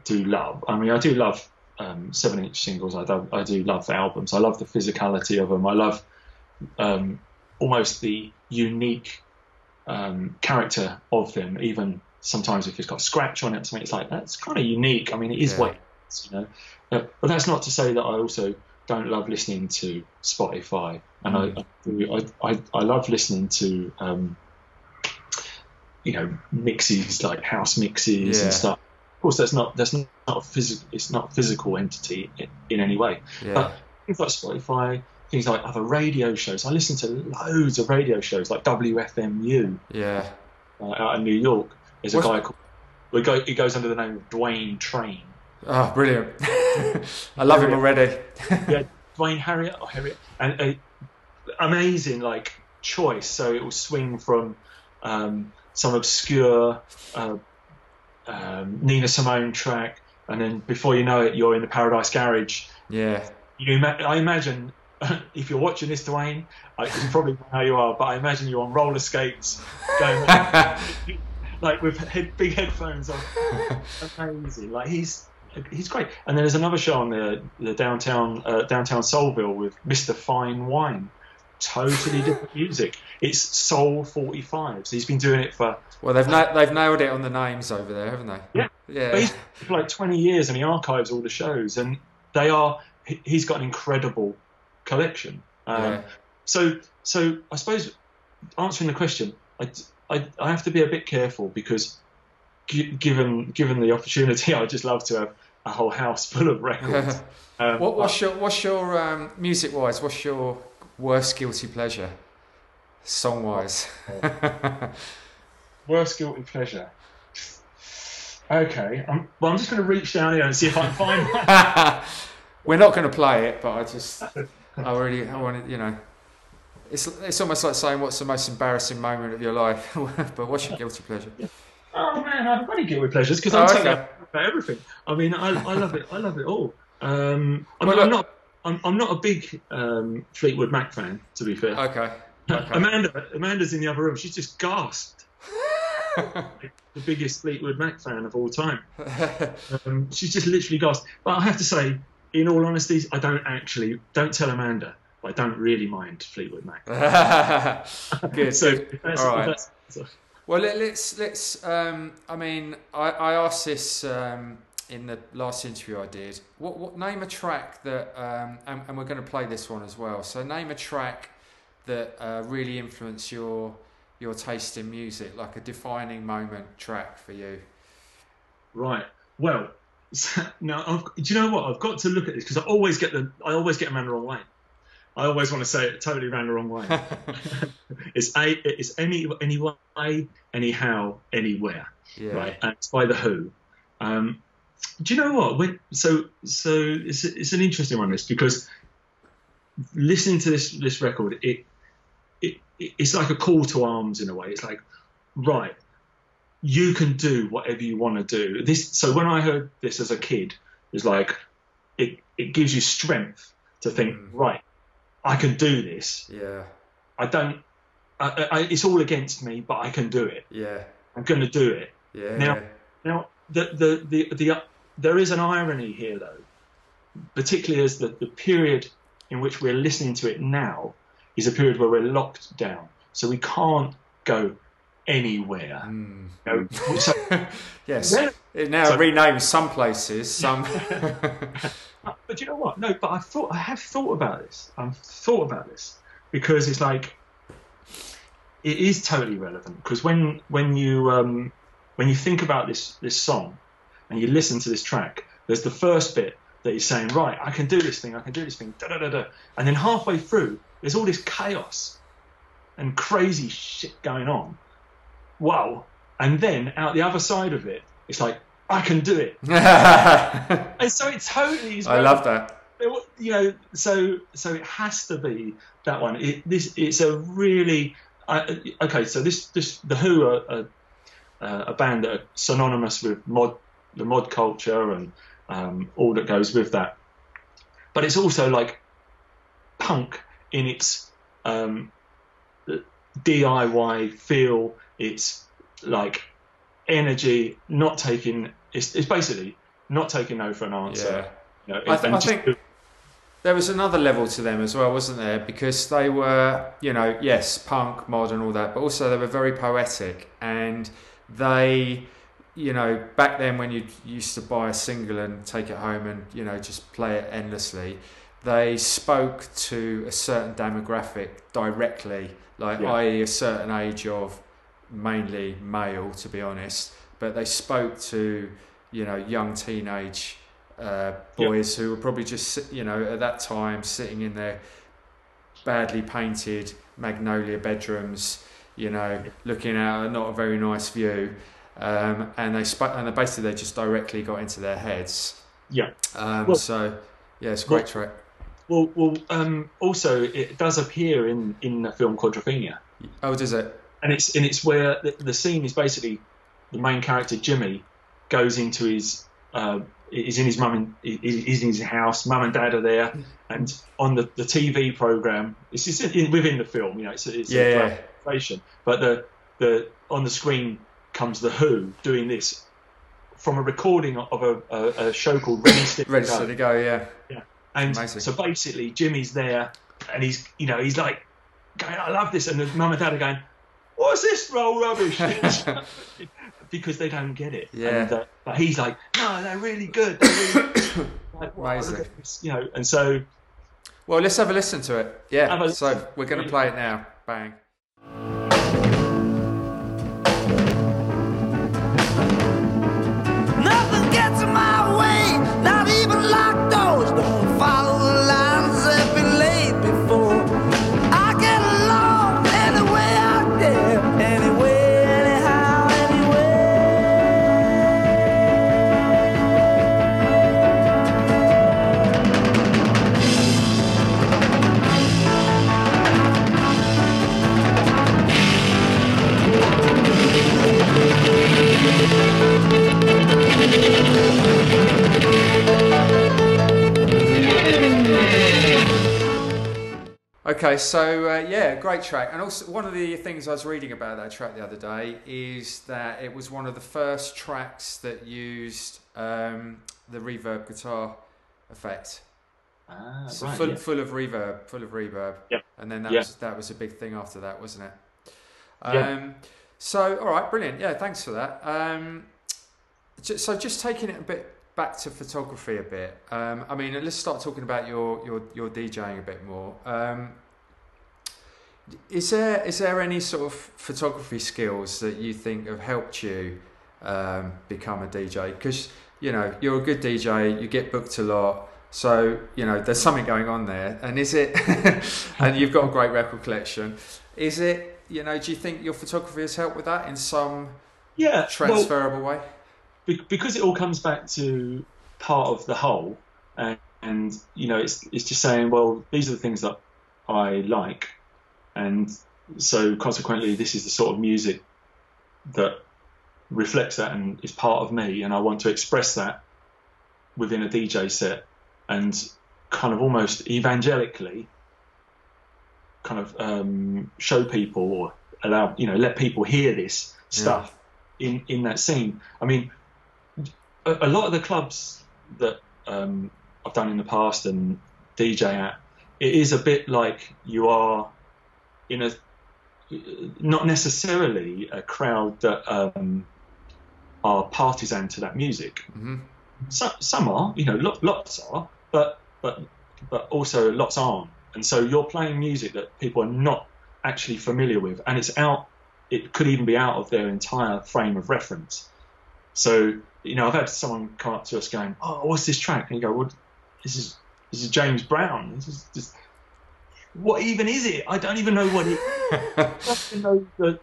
do love. I mean, I do love 7-inch singles. I do love the albums. I love the physicality of them. I love almost the unique character of them, even sometimes if it's got a scratch on it, something, it's like, that's kind of unique. I mean, it is what it is, you know. But that's not to say that I also don't love listening to Spotify, and I love listening to you know, mixes, like house mixes and stuff. Of course, it's not a physical entity in any way. Yeah. But things like Spotify, things like other radio shows. I listen to loads of radio shows, like WFMU. Yeah. Out in New York, there's a guy called. He goes under the name of Dwayne Train. Oh, brilliant! I love him already. Yeah, Dwayne Harriet, and an amazing like choice. So it will swing from some obscure. Nina Simone track, and then before you know it, you're in the Paradise Garage. Yeah. I imagine if you're watching this, Dwayne, it's probably not how you are, but I imagine you're on roller skates, going like with big headphones on. Amazing. Like he's great. And then there's another show on the downtown Soulville with Mr. Fine Wine. Totally different music. It's Soul 45. So he's been doing it for. Well, they've nailed it on the names over there, haven't they? Yeah, yeah. But he's for like 20 years, and he archives all the shows, and they are. He's got an incredible collection. So I suppose answering the question, I have to be a bit careful because given the opportunity, I'd just love to have a whole house full of records. What's your music wise? What's your worst guilty pleasure, song-wise? Worst guilty pleasure. Okay, I'm just going to reach down here and see if I can find one. We're not going to play it, but I wanted, you know. It's almost like saying what's the most embarrassing moment of your life, but what's your guilty pleasure? Oh man, I've got any guilty pleasures because I'm talking about everything. I mean, I love it. I love it all. I'm not a big Fleetwood Mac fan, to be fair. Okay. Amanda's in the other room. She's just gasped. The biggest Fleetwood Mac fan of all time. She's just literally gasped. But I have to say, in all honesty, I don't tell Amanda, but I don't really mind Fleetwood Mac. Good. Well, let's. I asked this. In the last interview I did, what name a track that, and we're going to play this one as well. So name a track that really influenced your taste in music, like a defining moment track for you. Right. Well, now do you know what? I've got to look at this because I always get them around the wrong way. I always want to say it totally ran the wrong way. It's any way, anyhow, anywhere. Yeah. Right. And it's by The Who. Do you know what? So it's an interesting one, this, because listening to this record, it's like a call to arms in a way. It's like, right, you can do whatever you want to do. So when I heard this as a kid, it's like it gives you strength to think, right, I can do this. Yeah. It's all against me, but I can do it. Yeah. I'm going to do it. Yeah. Now the there is an irony here, though, particularly as the period in which we're listening to it now is a period where we're locked down. So we can't go anywhere. Mm. You know, so, yes. Yeah. It now renames some places. Some. But you know what? No, but I have thought about this. I've thought about this because it's like it is totally relevant because when you think about this song, and you listen to this track, there's the first bit that he's saying, right, I can do this thing, da-da-da-da. And then halfway through, there's all this chaos and crazy shit going on. Wow. And then out the other side of it, it's like, I can do it. And so it totally is. I love that. You know, so it has to be that one. It's a really... The Who are a band that are synonymous with the mod culture and all that goes with that, but it's also like punk in its DIY feel. It's like energy, it's basically not taking no for an answer. Yeah. You know, I think there was another level to them as well, wasn't there? Because they were, you know, yes, punk, mod, and all that, but also they were very poetic, and they. You know, back then when you used to buy a single and take it home and, you know, just play it endlessly, they spoke to a certain demographic directly, like, i.e. a certain age of mainly male, to be honest, but they spoke to, you know, young teenage boys who were probably just, you know, at that time sitting in their badly painted Magnolia bedrooms, you know, looking out at not a very nice view, and they basically just directly got into their heads. Yeah. It's a great track. Also, it does appear in the film Quadrophenia. Oh, does it? And it's where the scene is basically the main character Jimmy goes into his is in his house. Mum and Dad are there, and on the TV program, it's within the film. You know, it's a presentation. But the on the screen comes the Who doing this from a recording of a show called Ready Steady Go. Yeah. And amazing. So basically, Jimmy's there, and he's like going, "I love this," and the Mum and Dad are going, "What's this roll rubbish?" Because they don't get it. Yeah. But he's like, "No, they're really good. They're really good." Like, amazing. You know, and so. Well, let's have a listen to it. Yeah. So we're going to play it now. Bang. Nothing gets in my way. Not even locked doors. Don't follow the lines I've been laid before. I get along anywhere out there, anywhere, anyhow, anywhere. Okay, so great track. And also, one of the things I was reading about that track the other day is that it was one of the first tracks that used the reverb guitar effect. Ah, so right, full of reverb. Yep. And then that was a big thing after that, wasn't it? So, all right, brilliant. Yeah, thanks for that. So just taking it a bit back to photography a bit. I mean, let's start talking about your DJing a bit more. Is there any sort of photography skills that you think have helped you become a DJ? Because, you know, you're a good DJ, you get booked a lot, so, you know, there's something going on there. And is it? And you've got a great record collection. Is it? You know, do you think your photography has helped with that in some transferable way? Because it all comes back to part of the whole, and you know, it's just saying, well, these are the things that I like, and so consequently, this is the sort of music that reflects that and is part of me, and I want to express that within a DJ set, and kind of almost evangelically, kind of show people or allow, you know, let people hear this stuff in that scene. I mean, a lot of the clubs that I've done in the past and DJ at, it is a bit like you are in a, not necessarily a crowd that are partisan to that music. Mm-hmm. So, some are, you know, lots are, but also lots aren't. And so you're playing music that people are not actually familiar with, and it's out. It could even be out of their entire frame of reference. So, you know, I've had someone come up to us going, "Oh, what's this track?" And you go, "Well, this is James Brown. This is just, what even is it? I don't even know what it. I don't even know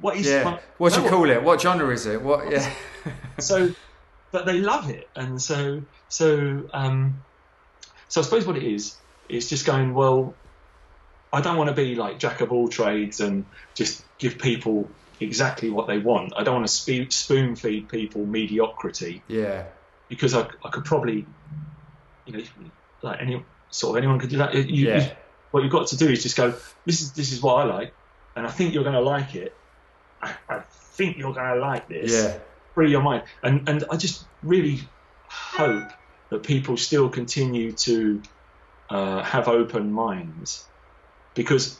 what is. Yeah. What do you call it? What genre is it? What? Yeah. So, but they love it, and so I suppose what it is, it's just going, well, I don't want to be like jack of all trades and just give people exactly what they want. I don't want to spoon feed people mediocrity. Yeah. Because I could probably, you know, like anyone could do that. What you've got to do is just go, this is what I like, and I think you're going to like it. I think you're going to like this. Yeah. Free your mind. And I just really hope that people still continue to have open minds. Because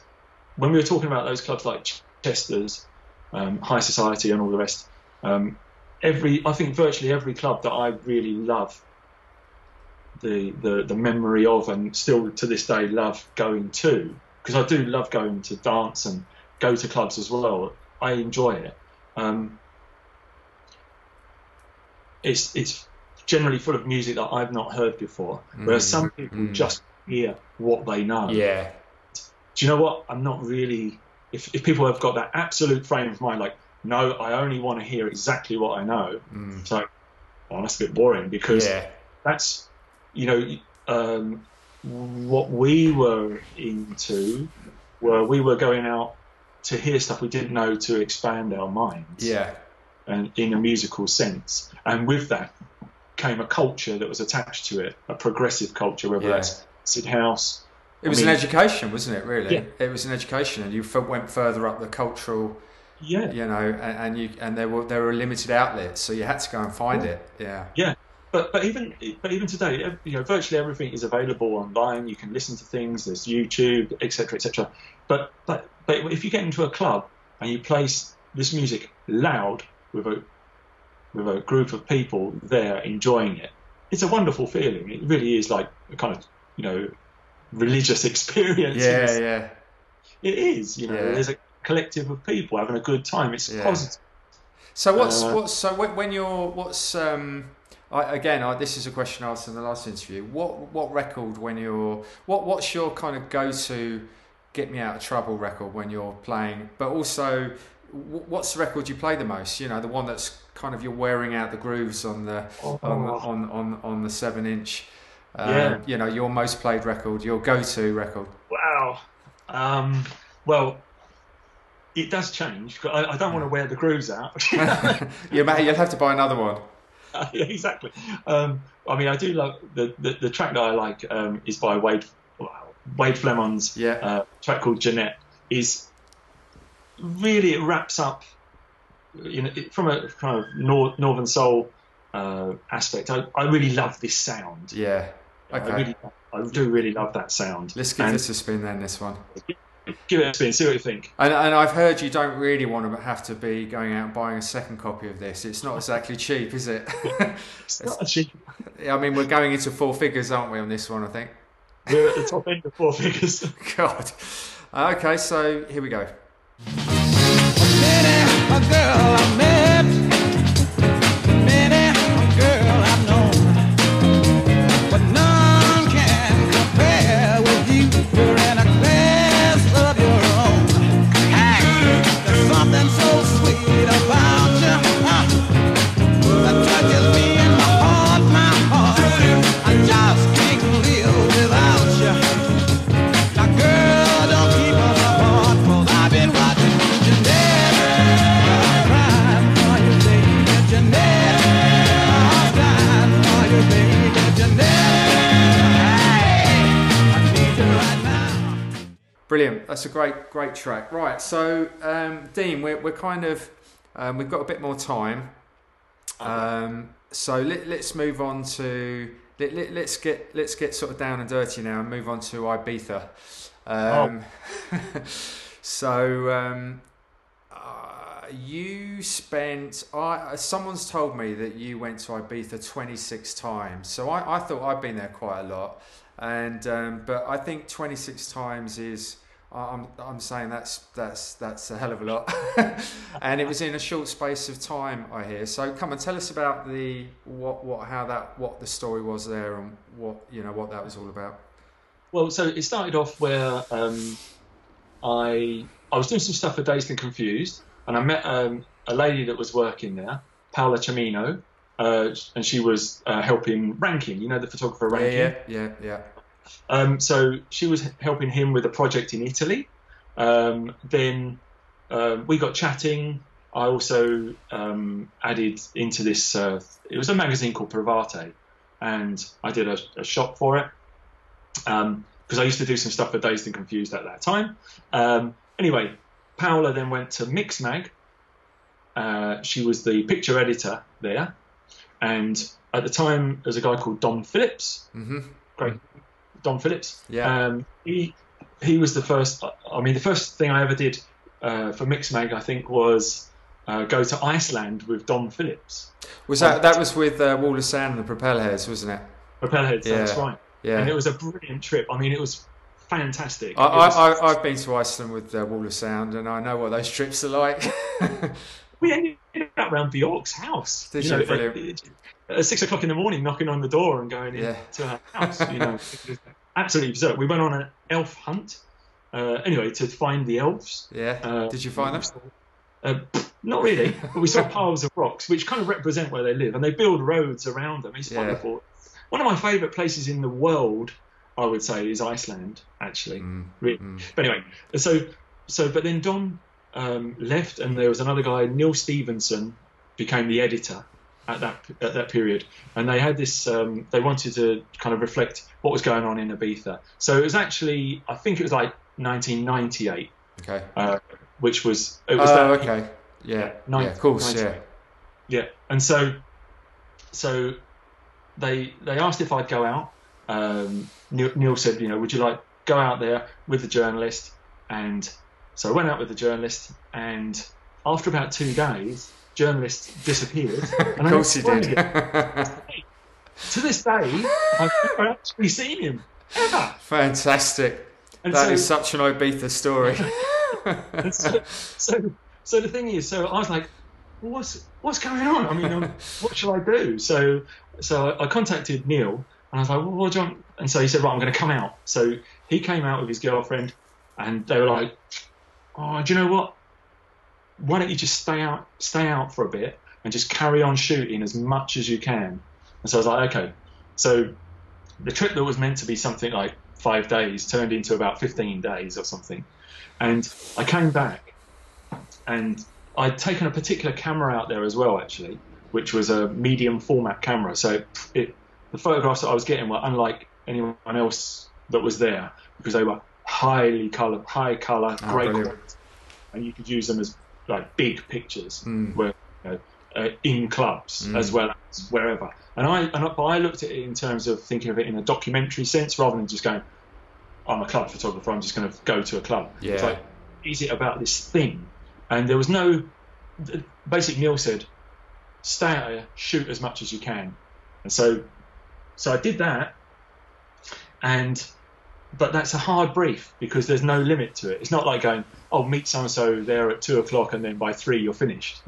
when we were talking about those clubs like Chester's, High Society and all the rest, I think virtually every club that I really love the memory of and still to this day love going to, because I do love going to dance and go to clubs as well, I enjoy it. It's generally full of music that I've not heard before, whereas some people just hear what they know. Yeah. Do you know what? I'm not really... If people have got that absolute frame of mind, like, no, I only want to hear exactly what I know, it's like, oh, that's a bit boring, because that's, you know, what we were into, were we were going out to hear stuff we didn't know to expand our minds. Yeah. And in a musical sense. And with that came a culture that was attached to it, a progressive culture, whether that's acid house. It was an education, wasn't it, really? Yeah. It was an education, and you went further up the cultural, you know, and there were limited outlets, so you had to go and find it. Yeah. Yeah. But even today, you know, virtually everything is available online. You can listen to things. There's YouTube, etc., etc. But if you get into a club and you play this music loud with a group of people there enjoying it, it's a wonderful feeling. It really is like a kind of, you know, religious experience. Yeah, yeah. It is. You know, there's a collective of people having a good time. It's positive. So this is a question I asked in the last interview. What record when you're... What's your kind of go-to get me out of trouble record when you're playing? But also, what's the record you play the most? You know, the one that's kind of you're wearing out the grooves on the on the 7-inch. You know, your most played record, your go-to record. Wow. Well, it does change. I don't want to wear the grooves out. You'll have to buy another one. Yeah, exactly. I mean, I do love the track that I like is by Wade Flemmon's track called Jeanette. Is really, it wraps up, you know, from a kind of northern soul aspect. I really love this sound. Yeah, okay. I do really love that sound. Let's give this a spin then. This one. Give it a spin, see what you think. And I've heard you don't really want to have to be going out and buying a second copy of this. It's not exactly cheap, is it? It's not cheap. I mean, we're going into 4 figures, aren't we, on this one, I think? We're at the top end of 4 figures. God. Okay, so here we go. Many a girl I met, many a girl I've known, but none can compare with you. You're in a class of your own. Hey, there's something so sweet about you. That touches me in my heart. I just can't live without you. Now, girl, don't keep on my heart, 'cause I've been watching Brilliant. That's a great track. Right, so Dean, we're kind of we've got a bit more time, so let's move on to let's get sort of down and dirty now and move on to Ibiza. So you spent... someone's told me that you went to Ibiza 26 times. So I thought I'd been there quite a lot, and but I think 26 times is... I'm saying that's a hell of a lot. And it was in a short space of time, I hear. So come and tell us about the how the story was there, and what that was all about. Well, so it started off where I was doing some stuff for Dazed and Confused, and I met a lady that was working there, Paola Cimino, and she was helping Rankin, you know, the photographer Rankin. Yeah. So she was helping him with a project in Italy. Then we got chatting. I also added into this, it was a magazine called Provate, and I did a shop for it, because I used to do some stuff for Dazed and Confused at that time. Anyway, Paola then went to Mixmag. She was the picture editor there, and at the time there was a guy called Don Phillips. Mm-hmm. Great. Don Phillips. Yeah. He was the first... I mean, the first thing I ever did for Mixmag, I think, was go to Iceland with Don Phillips. Was that was with Wall of Sound and the Propellerheads, wasn't it? Propellerheads, yeah. That's right. Yeah. And it was a brilliant trip. I mean, it was fantastic. I've been to Iceland with Wall of Sound, and I know what those trips are like. We ended up round Bjork's house. Did you? Brilliant. At 6 o'clock in the morning, knocking on the door and going into her house. You know, absolutely absurd. We went on an elf hunt. Anyway, to find the elves. Yeah. Did you find them? Not really, but we saw piles of rocks, which kind of represent where they live, and they build roads around them. It's wonderful. One of my favourite places in the world, I would say, is Iceland, actually. But anyway, but then Don left, and there was another guy, Neil Stevenson, became the editor at that period, and they had this. They wanted to kind of reflect what was going on in Ibiza. So it was actually, I think it was like 1998. Okay. Which was okay. Yeah. Of course. Yeah. Yeah. And so they asked if I'd go out. Neil said, would you like go out there with the journalist? And so I went out with the journalist, and after about 2 days, journalist disappeared. And of course he did. To this day, I've never actually seen him ever. Fantastic. And that is such an Ibiza story. So the thing is, so I was like, what's going on? I mean, what shall I do? So I contacted Neil, and I was like, well, what do you want? And so he said, right, I'm going to come out. So he came out with his girlfriend, and they were like, oh, do you know what? Why don't you just stay out for a bit and just carry on shooting as much as you can? And so I was like, okay. So the trip that was meant to be something like 5 days turned into about 15 days or something. And I came back, and I'd taken a particular camera out there as well, actually, which was a medium format camera. So the photographs that I was getting were unlike anyone else that was there, because they were high color, great quality, and you could use them as like big pictures where, in clubs as well as wherever. But I looked at it in terms of thinking of it in a documentary sense, rather than just going, I'm a club photographer, I'm just going to go to a club. Yeah. It's like, is it about this thing? And there was no... Basically, Neil said, stay out here, shoot as much as you can. And so I did that, but that's a hard brief, because there's no limit to it. It's not like going, oh, meet so-and-so there at 2 o'clock, and then by 3 you're finished.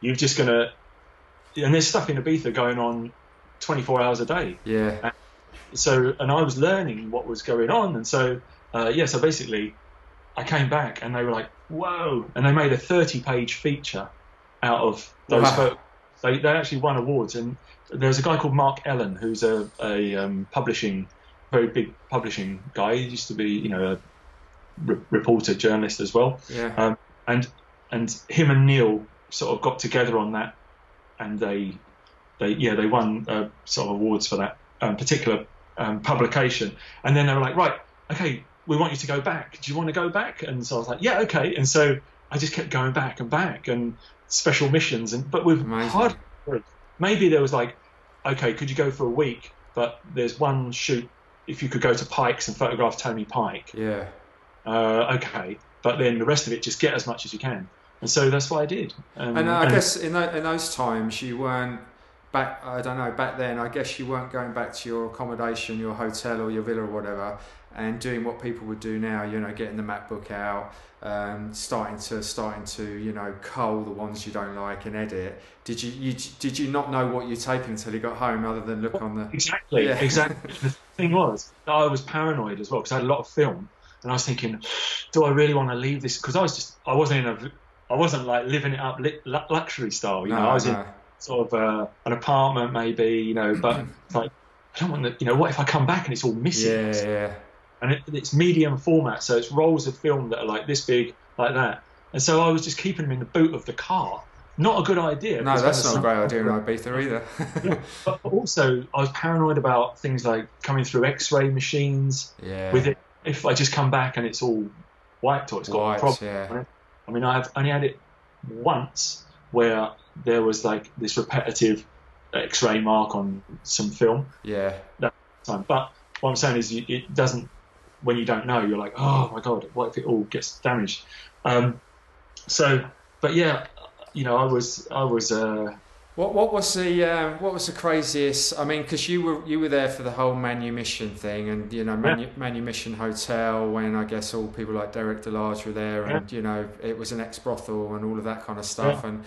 You're just going to... And there's stuff in Ibiza going on 24 hours a day. Yeah. And I was learning what was going on. And so basically I came back, and they were like, whoa. And they made a 30-page feature out of those photos. They actually won awards. And there was a guy called Mark Ellen, who's a very big publishing guy. He used to be, a reporter, journalist as well. Yeah. And him and Neil sort of got together on that. And they won sort of awards for that particular publication. And then they were like, right, okay, we want you to go back. Do you want to go back? And so I was like, yeah, okay. And so I just kept going back and special missions. But with hard, maybe there was like, okay, could you go for a week? But there's one shoot, if you could go to Pike's and photograph Tony Pike. Yeah. Okay. But then the rest of it, just get as much as you can. And so that's what I did. I guess in those times you weren't back. I don't know. Back then, I guess you weren't going back to your accommodation, your hotel, or your villa, or whatever, and doing what people would do now. Getting the MacBook out, starting to cull the ones you don't like and edit. Did you not know what you'd taken until you got home, other than look on the exactly. The thing was, I was paranoid as well, because I had a lot of film, and I was thinking, do I really want to leave this? Because I wasn't like living it up luxury style, I was in sort of an apartment maybe, but it's like, I don't want to, what if I come back and it's all missing? Yeah. And it's medium format, so it's rolls of film that are like this big, like that. And so I was just keeping them in the boot of the car. Not a good idea. No, that's not a great idea in Ibiza either. Yeah, but also, I was paranoid about things like coming through X-ray machines. Yeah. With it, if I just come back and it's all wiped or it's got a problem. Yeah. Right? I mean, I've only had it once where there was like this repetitive X-ray mark on some film. Yeah. That time. But what I'm saying is, it doesn't. When you don't know, you're like, oh my god, what if it all gets damaged? I was What was the craziest? I mean, because you were there for the whole Manumission thing, and Manumission Hotel, when I guess all people like Derek DeLarge were there, and it was an ex-brothel and all of that kind of stuff, and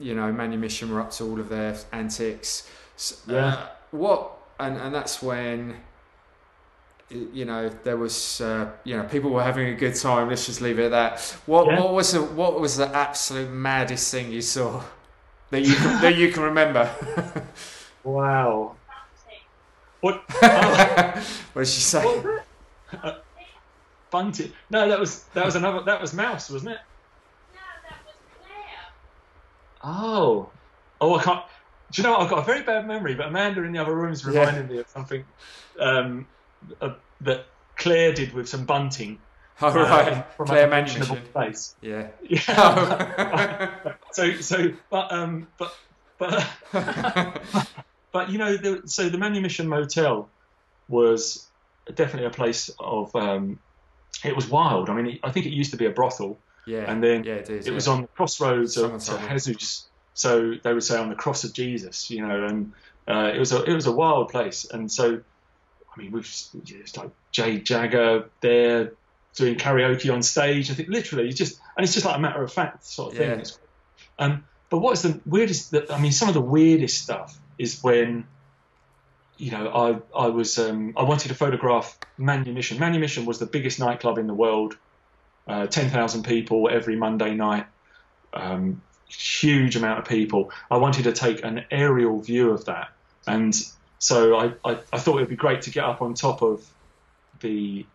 Manumission were up to all of their antics. So, and that's when there was people were having a good time. Let's just leave it at that. What was the absolute maddest thing you saw? That you can remember. Wow. What? Oh. What did she say? Bunting. No, that was another. That was Mouse, wasn't it? No, that was Claire. Oh. Oh, I can't. Do you know what? I've got a very bad memory, but Amanda in the other room's reminded me of something that Claire did with some bunting. Oh, right. From Claire Manumission. Yeah. Yeah. Oh. But so the Manumission Motel was definitely a place of, it was wild. I mean, I think it used to be a brothel. Yeah. And then it was on the crossroads of Jesus. So they would say on the cross of Jesus, and it was a wild place. And so, I mean, it's like Jay Jagger there, doing karaoke on stage. I think literally it's just like a matter of fact sort of thing. It's cool. But what's the weirdest, some of the weirdest stuff is when, I was, I wanted to photograph Manumission. Manumission was the biggest nightclub in the world, 10,000 people every Monday night, huge amount of people. I wanted to take an aerial view of that. And so I thought it'd be great to get up on top of the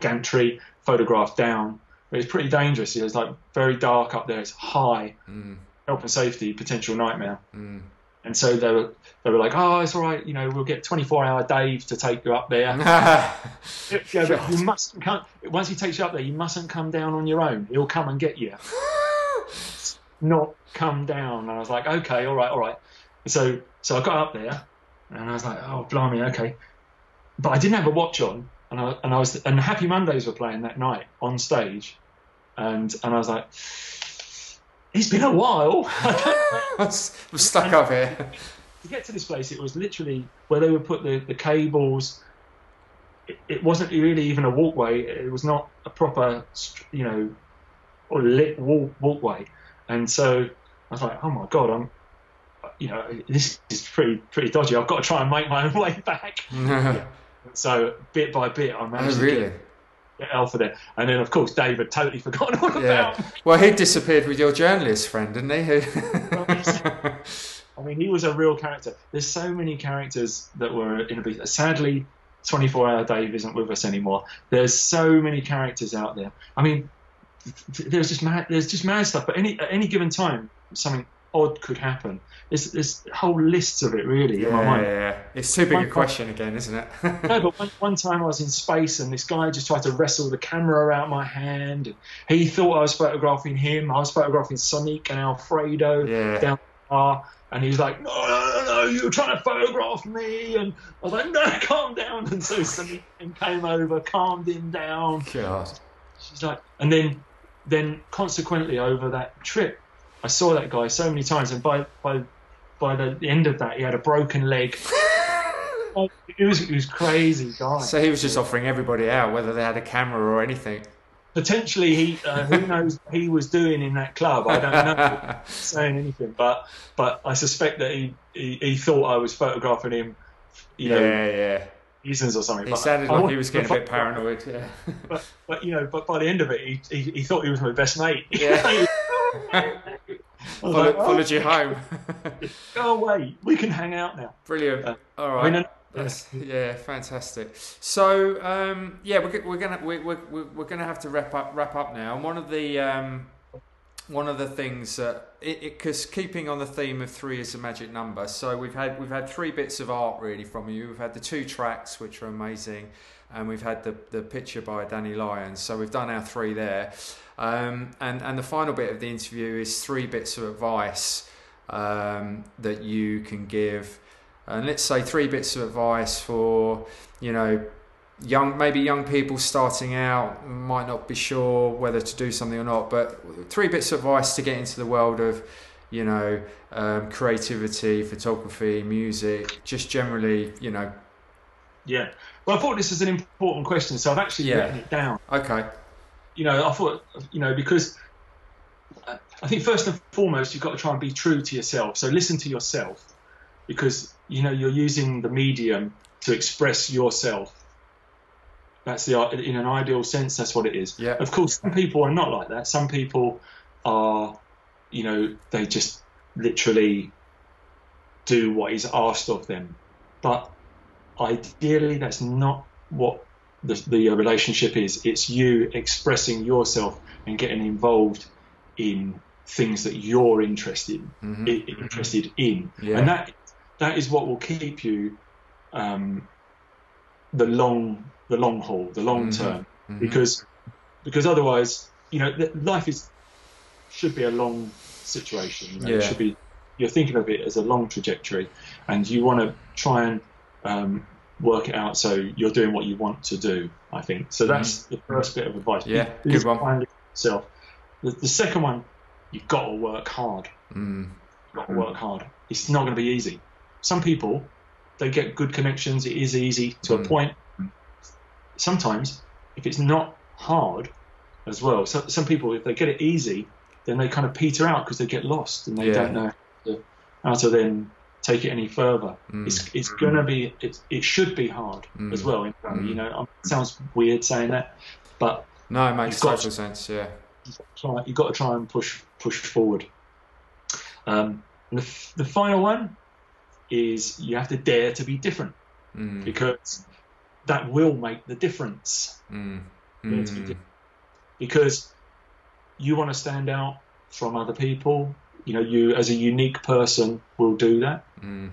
gantry, photograph down, but it's pretty dangerous. It's like very dark up there. It's high, health and safety potential nightmare. And so they were like, oh, it's all right. We'll get 24-hour Dave to take you up there. But you mustn't come. Once he takes you up there, you mustn't come down on your own. He'll come and get you. Not come down. And I was like, okay, all right. And so I got up there, and I was like, oh, blimey, okay. But I didn't have a watch on. And Happy Mondays were playing that night on stage, and I was like, it's been a while. I'm stuck up here. To get to this place, it was literally where they would put the cables. It wasn't really even a walkway. It was not a proper, or lit walkway. And so I was like, oh my god, this is pretty dodgy. I've got to try and make my own way back. Yeah. So bit by bit, I managed to get Alpha there, and then of course Dave had totally forgotten all about. Well, he disappeared with your journalist friend, didn't he? I mean, he was a real character. There's so many characters that were in a. Sadly, 24-hour Dave isn't with us anymore. There's so many characters out there. I mean, there's just mad stuff. But at any given time, something odd could happen. There's whole lists of it, really, in my mind. Yeah, it's too big a question again, isn't it? No, but one time I was in space and this guy just tried to wrestle the camera out my hand. And he thought I was photographing him. I was photographing Sonic and Alfredo down the bar. And he was like, no, you're trying to photograph me. And I was like, no, calm down. And so Sonic came over, calmed him down. God. She's like, and then consequently over that trip, I saw that guy so many times, and by the end of that, he had a broken leg. It was crazy, guy. So he was just offering everybody out, whether they had a camera or anything. Potentially, he who knows what he was doing in that club? I don't know. Saying anything, but I suspect that he thought I was photographing him. Reasons or something. He sounded like he was getting a bit paranoid. Yeah. But by the end of it, he thought he was my best mate. Yeah. Followed you home. Go away. We can hang out now. Brilliant. All right. Fantastic. So we're gonna have to wrap up now. And one of the things because keeping on the theme of 3 is a magic number. So we've had 3 bits of art really from you. We've had the 2 tracks which are amazing, and we've had the picture by Danny Lyon. So we've done our 3 there. And the final bit of the interview is 3 bits of advice that you can give, and let's say 3 bits of advice for young people starting out, might not be sure whether to do something or not, but 3 bits of advice to get into the world of you know, creativity, photography, music, just generally, you know. Yeah. Well, I thought this was an important question, so I've actually written it down. Okay. You know, I thought, you know, because I think first and foremost, you've got to try and be true to yourself. So listen to yourself, because, you know, you're using the medium to express yourself. That's the, in an ideal sense, that's what it is. Yeah. Of course, some people are not like that. Some people are, you know, they just literally do what is asked of them. But ideally, that's not what the relationship is. It's you expressing yourself and getting involved in things that you're interested in. Yeah. And that is what will keep you the long haul, the long term, because otherwise, you know, life should be a long situation. You know? Yeah. It should be, you're thinking of it as a long trajectory, and you want to try and work it out so you're doing what you want to do. I think so. That's the first bit of advice. Yeah, good one. Find yourself. The second one, you've got to work hard. It's not going to be easy. Some people, they get good connections. It is easy to a point. Sometimes, if it's not hard as well, so some people, if they get it easy, then they kind of peter out because they get lost and they don't know how to then take it any further. It's going to be, it should be hard as well. You know, it sounds weird saying that, but no, it makes total sense. Yeah, you've got to try and push forward. And the final one is you have to dare to be different, because that will make the difference. Because you want to stand out from other people. You know, you as a unique person will do that,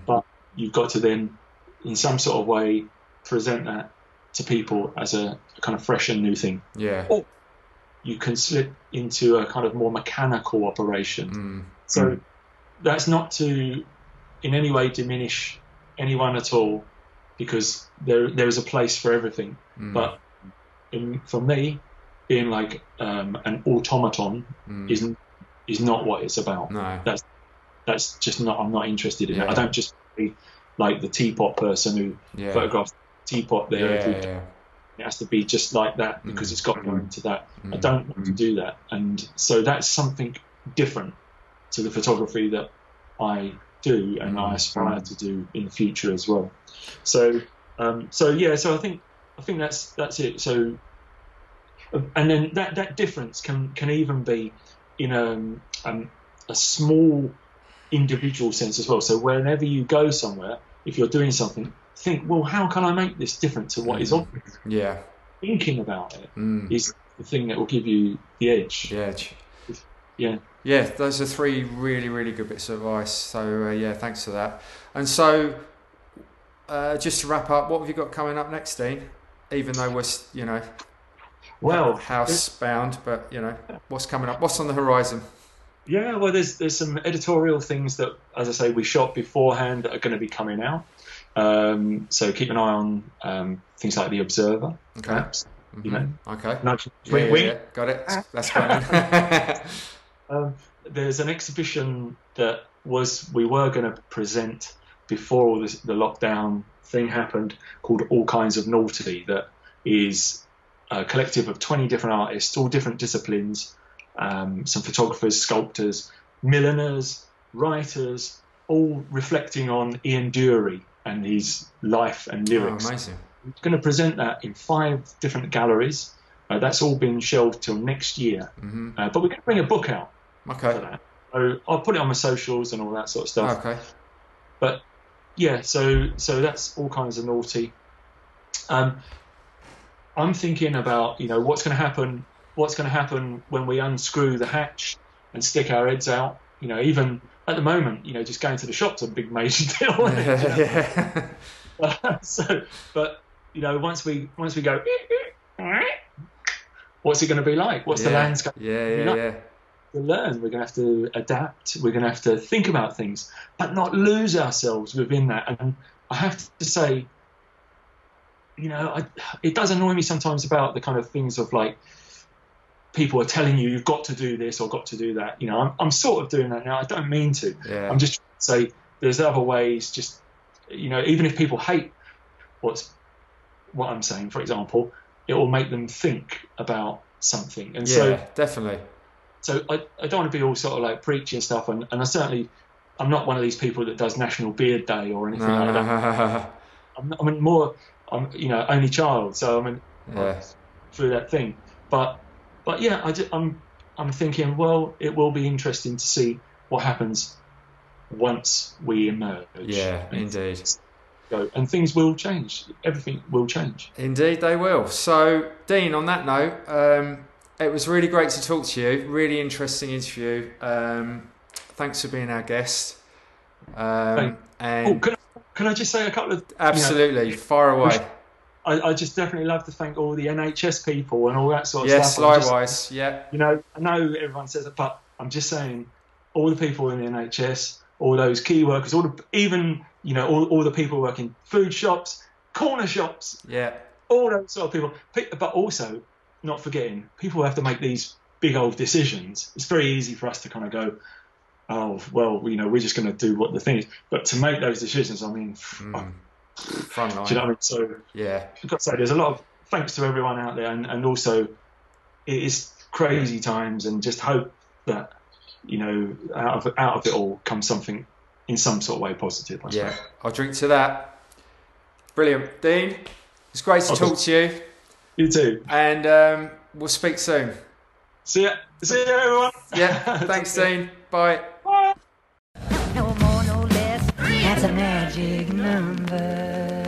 but you've got to then, in some sort of way, present that to people as a kind of fresh and new thing. Yeah. Or you can slip into a kind of more mechanical operation. So that's not to in any way diminish anyone at all, because there is a place for everything. But for me, being like an automaton is not what it's about. No. That's just not. I'm not interested in it. I don't just be like the teapot person who photographs the teapot there. It has to be just like that because it's got more into that. I don't want to do that, and so that's something different to the photography that I do and I aspire to do in the future as well. So so I think that's it. So and then that difference can even be in a small individual sense as well. So whenever you go somewhere, if you're doing something, think, well, how can I make this different to what is obvious? Yeah, thinking about it is the thing that will give you the edge. Yeah, those are three really, really good bits of advice. So thanks for that. And so, just to wrap up, what have you got coming up next, Dean? Even though we're, you know, well, housebound, but you know, what's coming up? What's on the horizon? Yeah, well, there's some editorial things that, as I say, we shot beforehand that are going to be coming out. So keep an eye on things like The Observer. Okay. Perhaps, you know. Okay. Yeah. Got it. That's fine. There's an exhibition that we were going to present before all this, the lockdown thing happened, called All Kinds of Naughty, that is a collective of 20 different artists, all different disciplines, some photographers, sculptors, milliners, writers, all reflecting on Ian Dury and his life and lyrics. Oh, amazing. We're going to present that in 5 different galleries. That's all been shelved till next year. But we're going to bring a book out. Okay. For that. So I'll put it on my socials and all that sort of stuff. Okay. But yeah, so that's All Kinds of Naughty. I'm thinking about, you know, what's going to happen when we unscrew the hatch and stick our heads out. You know, even at the moment, you know, just going to the shop's a big major deal. So, but you know, once we go, what's it going to be like? What's the landscape? To learn, we're going to have to adapt, we're going to have to think about things, but not lose ourselves within that. And I have to say, you know, it does annoy me sometimes about the kind of things of like, people are telling you you've got to do this or got to do that. You know, I'm sort of doing that now. I don't mean to. Yeah. I'm just trying to say there's other ways. Just, you know, even if people hate what I'm saying, for example, it will make them think about something. And yeah, so definitely. So I don't want to be all sort of like preachy and stuff. And I certainly, I'm not one of these people that does National Beard Day or anything like that. I'm you know, only child. So I through that thing. But yeah, I'm thinking, well, it will be interesting to see what happens once we emerge. Yeah, indeed. And things will change. Everything will change. Indeed, they will. So, Dean, on that note, it was really great to talk to you. Really interesting interview. Thanks for being our guest. Can I just say a couple of... Absolutely. You know, fire away. I just definitely love to thank all the NHS people and all that sort of stuff. Yes, likewise. Yeah. You know, I know everyone says it, but I'm just saying all the people in the NHS, all those key workers, all the people working food shops, corner shops. Yeah. All those sort of people. But also, not forgetting, people have to make these big old decisions. It's very easy for us to kind of go, oh, well, you know, we're just going to do what the thing is. But to make those decisions, I mean... Fun line. Do you know what I mean? So yeah, I've got to say, there's a lot of thanks to everyone out there, and also it is crazy times, and just hope that, you know, out of it all comes something in some sort of way positive. I suppose. I'll drink to that. Brilliant, Dean. It's great to talk to you. You too. And we'll speak soon. See ya. See ya, everyone. Yeah. Thanks, Dean. Bye. Bye. No more, no less. That's a magic number.